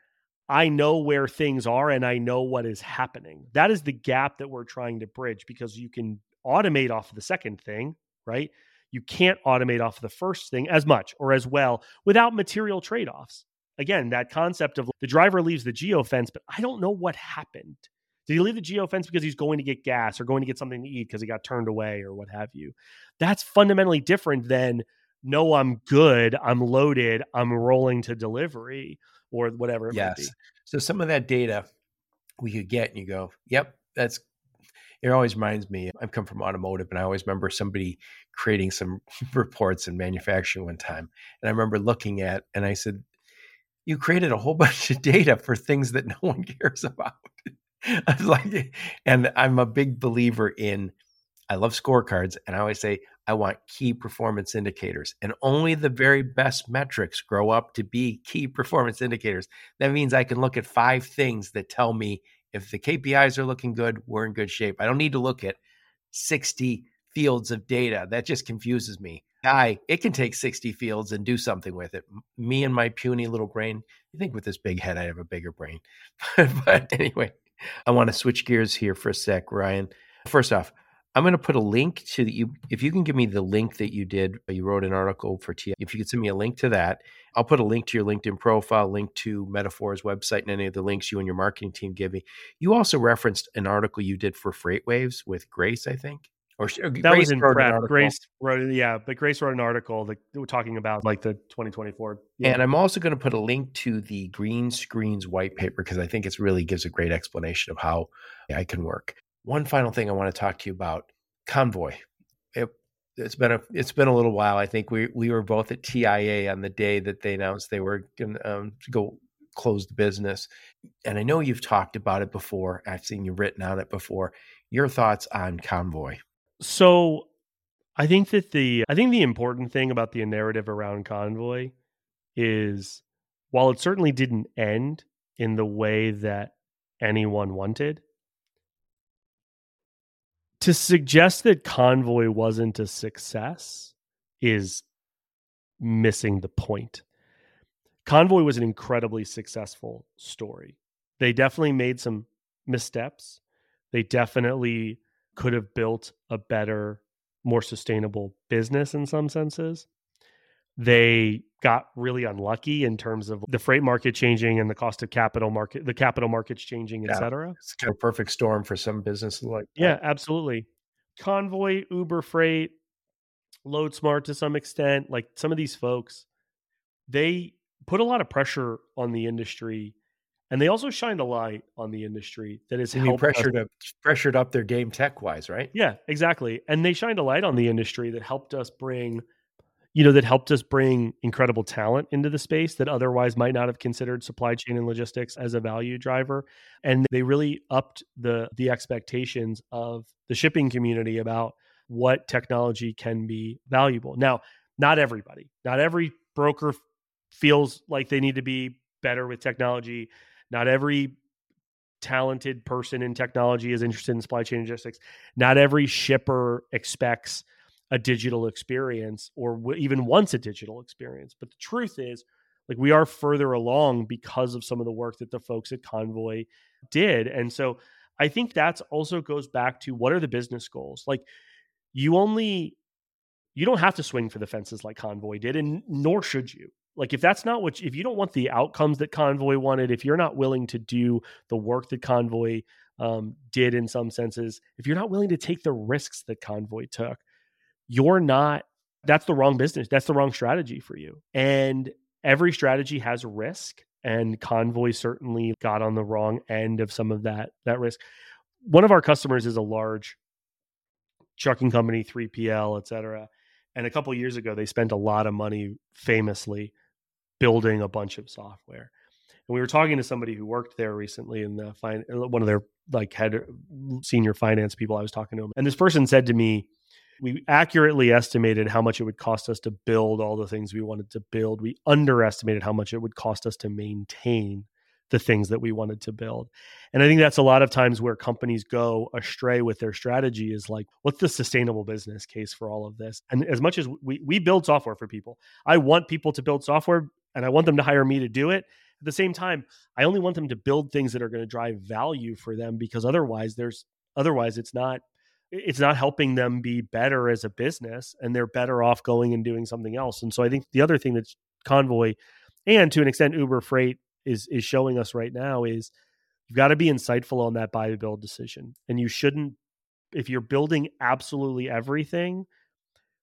I know where things are and I know what is happening. That is the gap that we're trying to bridge, because you can automate off of the second thing, right? You can't automate off of the first thing as much or as well without material trade-offs. Again, that concept of the driver leaves the geofence, but I don't know what happened. Did he leave the geofence because he's going to get gas or going to get something to eat because he got turned away or what have you? That's fundamentally different than, no, I'm good, I'm loaded, I'm rolling to delivery, or whatever it yes. might be. So some of that data we could get and you go, yep, that's, it always reminds me, I've come from automotive and I always remember somebody creating some reports in manufacturing one time. And I remember looking at, and I said, you created a whole bunch of data for things that no one cares about. I was like, and I'm a big believer in, I love scorecards. And I always say, I want key performance indicators, and only the very best metrics grow up to be key performance indicators. That means I can look at five things that tell me if the K P Is are looking good, we're in good shape. I don't need to look at sixty fields of data. That just confuses me. I, it can take sixty fields and do something with it. Me and my puny little brain, you think with this big head, I have a bigger brain. But anyway, I want to switch gears here for a sec, Ryan. First off, I'm going to put a link to the, you, if you can give me the link that you did, you wrote an article for T I A. If you could send me a link to that, I'll put a link to your LinkedIn profile, link to Metafora's website, and any of the links you and your marketing team give me. You also referenced an article you did for Freight Waves with Grace, I think. Or, or that Grace was in prep. Grace wrote, yeah, but Grace wrote an article that we're talking about, like the twenty twenty-four. Yeah. And I'm also going to put a link to the Green Screens white paper because I think it really gives a great explanation of how I can work. One final thing I want to talk to you about, Convoy. It, it's been a it's been a little while. I think we we were both at T I A on the day that they announced they were going um, to go close the business, and I know you've talked about it before. I've seen you written on it before. Your thoughts on Convoy? So, I think that the I think the important thing about the narrative around Convoy is, while it certainly didn't end in the way that anyone wanted, to suggest that Convoy wasn't a success is missing the point. Convoy was an incredibly successful story. They definitely made some missteps. They definitely could have built a better, more sustainable business in some senses. They got really unlucky in terms of the freight market changing and the cost of capital market, the capital markets changing, yeah, et cetera. It's kind of a perfect storm for some businesses like that. Yeah, absolutely. Convoy, Uber Freight, LoadSmart to some extent, like some of these folks, they put a lot of pressure on the industry, and they also shined a light on the industry that is pressured up, pressured up their game tech-wise, right? Yeah, exactly. And they shined a light on the industry that helped us bring... you know, that helped us bring incredible talent into the space that otherwise might not have considered supply chain and logistics as a value driver. And they really upped the the expectations of the shipping community about what technology can be valuable. Now, not everybody, not every broker feels like they need to be better with technology. Not every talented person in technology is interested in supply chain logistics. Not every shipper expects a digital experience or w- even wants a digital experience. But the truth is, like, we are further along because of some of the work that the folks at Convoy did. And so I think that's also goes back to, what are the business goals? Like, you only, you don't have to swing for the fences like Convoy did, and nor should you. Like, if that's not what, you, if you don't want the outcomes that Convoy wanted, if you're not willing to do the work that Convoy um, did in some senses, if you're not willing to take the risks that Convoy took, you're not, that's the wrong business. That's the wrong strategy for you. And every strategy has risk, and Convoy certainly got on the wrong end of some of that, that risk. One of our customers is a large trucking company, three P L, et cetera. And a couple of years ago, they spent a lot of money famously building a bunch of software. And we were talking to somebody who worked there recently in the fin- one of their like head senior finance people. I was talking to him, and this person said to me, we accurately estimated how much it would cost us to build all the things we wanted to build. We underestimated how much it would cost us to maintain the things that we wanted to build. And I think that's a lot of times where companies go astray with their strategy, is like, what's the sustainable business case for all of this? And as much as we we build software for people, I want people to build software and I want them to hire me to do it. At the same time, I only want them to build things that are going to drive value for them, because otherwise there's otherwise it's not it's not helping them be better as a business, and they're better off going and doing something else. And so I think the other thing that's Convoy, and to an extent Uber Freight, is is showing us right now is, you've got to be insightful on that buy or build decision. And you shouldn't, if you're building absolutely everything,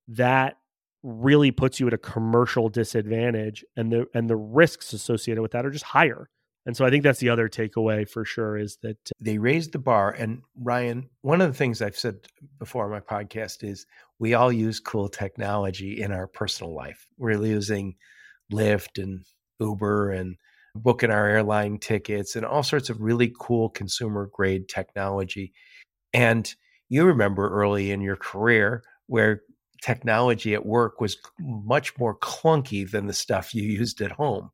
that really puts you at a commercial disadvantage, and the and the risks associated with that are just higher. And so I think that's the other takeaway for sure, is that they raised the bar. And Ryan, one of the things I've said before on my podcast is, we all use cool technology in our personal life. We're using Lyft and Uber and booking our airline tickets and all sorts of really cool consumer grade technology. And you remember early in your career where technology at work was much more clunky than the stuff you used at home.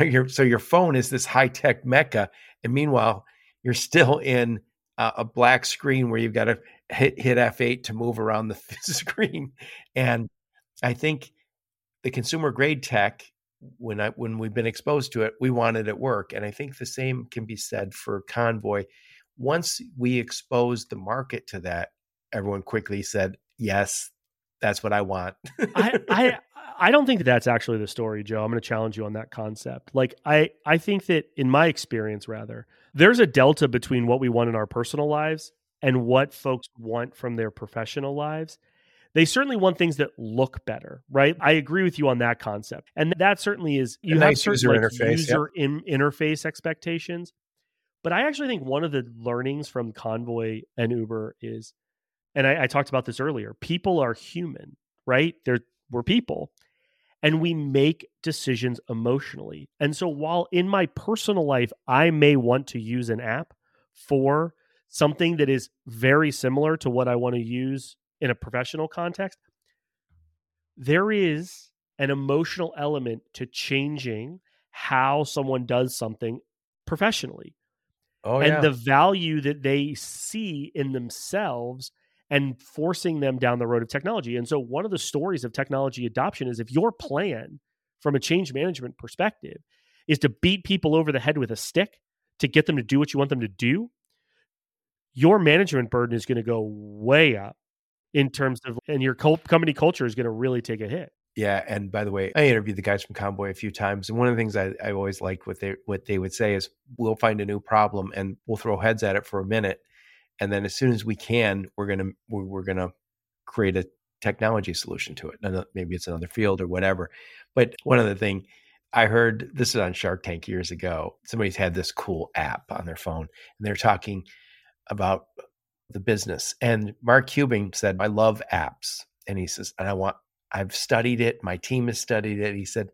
Your, so your phone is this high-tech mecca, and meanwhile, you're still in uh, a black screen where you've got to hit, hit F eight to move around the screen. And I think the consumer-grade tech, when I when we've been exposed to it, we want it at work. And I think the same can be said for Convoy. Once we exposed the market to that, everyone quickly said, yes, that's what I want. I, I I don't think that that's actually the story, Joe. I'm going to challenge you on that concept. Like I, I think that in my experience, rather, there's a delta between what we want in our personal lives and what folks want from their professional lives. They certainly want things that look better, right? I agree with you on that concept. And that certainly is, you a have nice certain user, like, interface, user yeah. in, interface expectations. But I actually think one of the learnings from Convoy and Uber is, and I, I talked about this earlier, people are human, right? They're, we're people. And we make decisions emotionally. And so while in my personal life, I may want to use an app for something that is very similar to what I want to use in a professional context, there is an emotional element to changing how someone does something professionally. Oh, and yeah. the value that they see in themselves and forcing them down the road of technology. And so one of the stories of technology adoption is if your plan from a change management perspective is to beat people over the head with a stick to get them to do what you want them to do, your management burden is going to go way up in terms of, and your company culture is going to really take a hit. Yeah. And by the way, I interviewed the guys from Convoy a few times. And one of the things I, I always liked what they, what they would say is, we'll find a new problem and we'll throw heads at it for a minute. And then as soon as we can, we're going to, we're going to create a technology solution to it. Maybe it's another field or whatever. But one other thing I heard, this is on Shark Tank years ago, somebody's had this cool app on their phone and they're talking about the business. And Mark Cuban said, I love apps. And he says, and I want, I've studied it. My team has studied it. He said,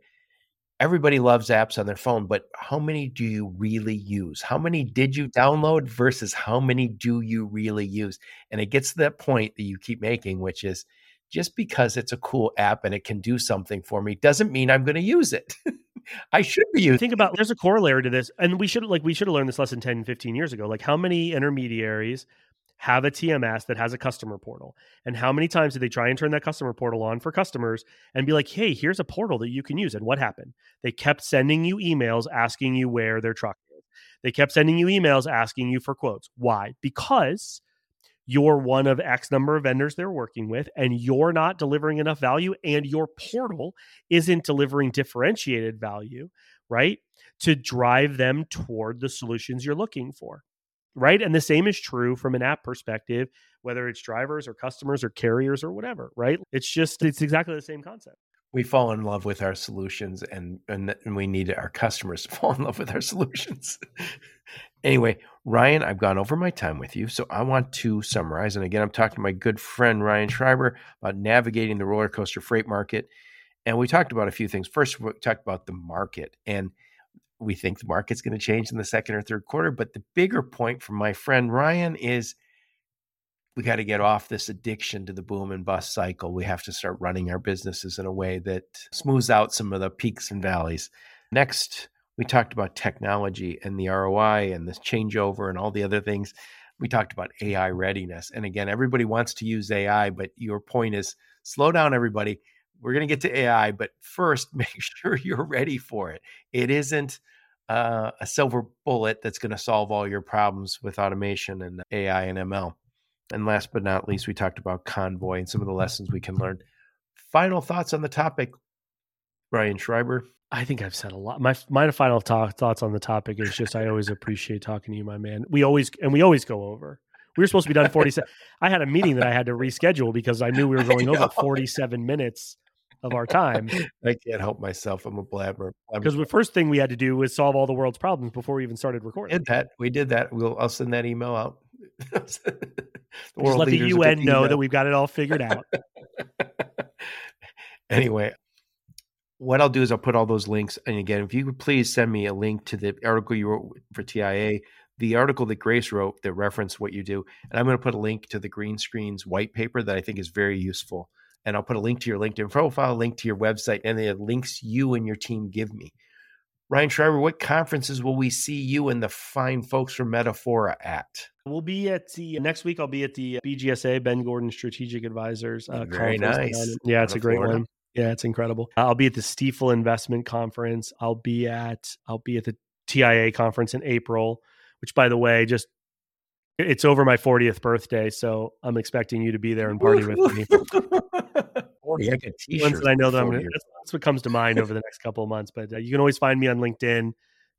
everybody loves apps on their phone, but how many do you really use? How many did you download versus how many do you really use? And it gets to that point that you keep making, which is just because it's a cool app and it can do something for me doesn't mean I'm going to use it. I should be using it. Think about, there's a corollary to this. And we should like we should have learned this lesson ten, fifteen years ago. Like, how many intermediaries have a T M S that has a customer portal? And how many times did they try and turn that customer portal on for customers and be like, hey, here's a portal that you can use? And what happened? They kept sending you emails asking you where their truck is. They kept sending you emails asking you for quotes. Why? Because you're one of X number of vendors they're working with, and you're not delivering enough value, and your portal isn't delivering differentiated value, right? To drive them toward the solutions you're looking for. Right. And the same is true from an app perspective, whether it's drivers or customers or carriers or whatever. Right. It's just, it's exactly the same concept. We fall in love with our solutions, and, and, and we need our customers to fall in love with our solutions. Anyway, Ryan, I've gone over my time with you, so I want to summarize. And again, I'm talking to my good friend, Ryan Schreiber, about navigating the roller coaster freight market. And we talked about a few things. First, we talked about the market, and we think the market's going to change in the second or third quarter. But the bigger point from my friend Ryan is we got to get off this addiction to the boom and bust cycle. We have to start running our businesses in a way that smooths out some of the peaks and valleys. Next, we talked about technology and the R O I and the changeover and all the other things. We talked about A I readiness. And again, everybody wants to use A I, but your point is, slow down, everybody. We're going to get to A I, but first, make sure you're ready for it. It isn't uh, a silver bullet that's going to solve all your problems with automation and A I and M L. And last but not least, we talked about Convoy and some of the lessons we can learn. Final thoughts on the topic, Ryan Schreiber? I think I've said a lot. My my final talk, thoughts on the topic is just, I always appreciate talking to you, my man. We always and we always go over. We were supposed to be done forty-seven. I had a meeting that I had to reschedule because I knew we were going over forty-seven minutes of our time. I can't help myself. I'm a blabber. Because the first thing we had to do was solve all the world's problems before we even started recording. We did that. We did that. We'll, I'll send that email out. Just let the U N know that we've got it all figured out. Anyway, what I'll do is I'll put all those links. And again, if you could please send me a link to the article you wrote for T I A, the article that Grace wrote that referenced what you do. And I'm going to put a link to the Green Screens white paper that I think is very useful and I'll put a link to your LinkedIn profile, link to your website, and the links you and your team give me. Ryan Schreiber, what conferences will we see you and the fine folks from Metafora at? We'll be at the, next week I'll be at the B G S A, Ben Gordon Strategic Advisors uh, Very Conference. Nice. Yeah, it's a great Florida. one. Yeah, it's incredible. I'll be at the Stiefel Investment Conference. I'll be at, I'll be at the T I A conference in April, which by the way, just it's over my fortieth birthday. So I'm expecting you to be there and party with me. Yeah, I, Ones that I know that I'm gonna, that's, that's what comes to mind over the next couple of months. But uh, you can always find me on LinkedIn.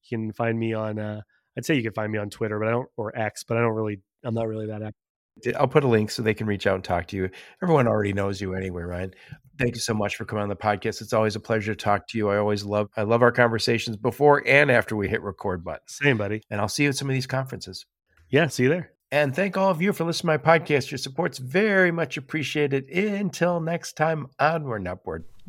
You can find me on, uh, I'd say you can find me on Twitter, but I don't, or X, but I don't really, I'm not really that active. I'll put a link so they can reach out and talk to you. Everyone already knows you anyway, Ryan. Thank you so much for coming on the podcast. It's always a pleasure to talk to you. I always love, I love our conversations before and after we hit record button. Same, buddy. And I'll see you at some of these conferences. Yeah, see you there. And thank all of you for listening to my podcast. Your support's very much appreciated. Until next time, onward and upward.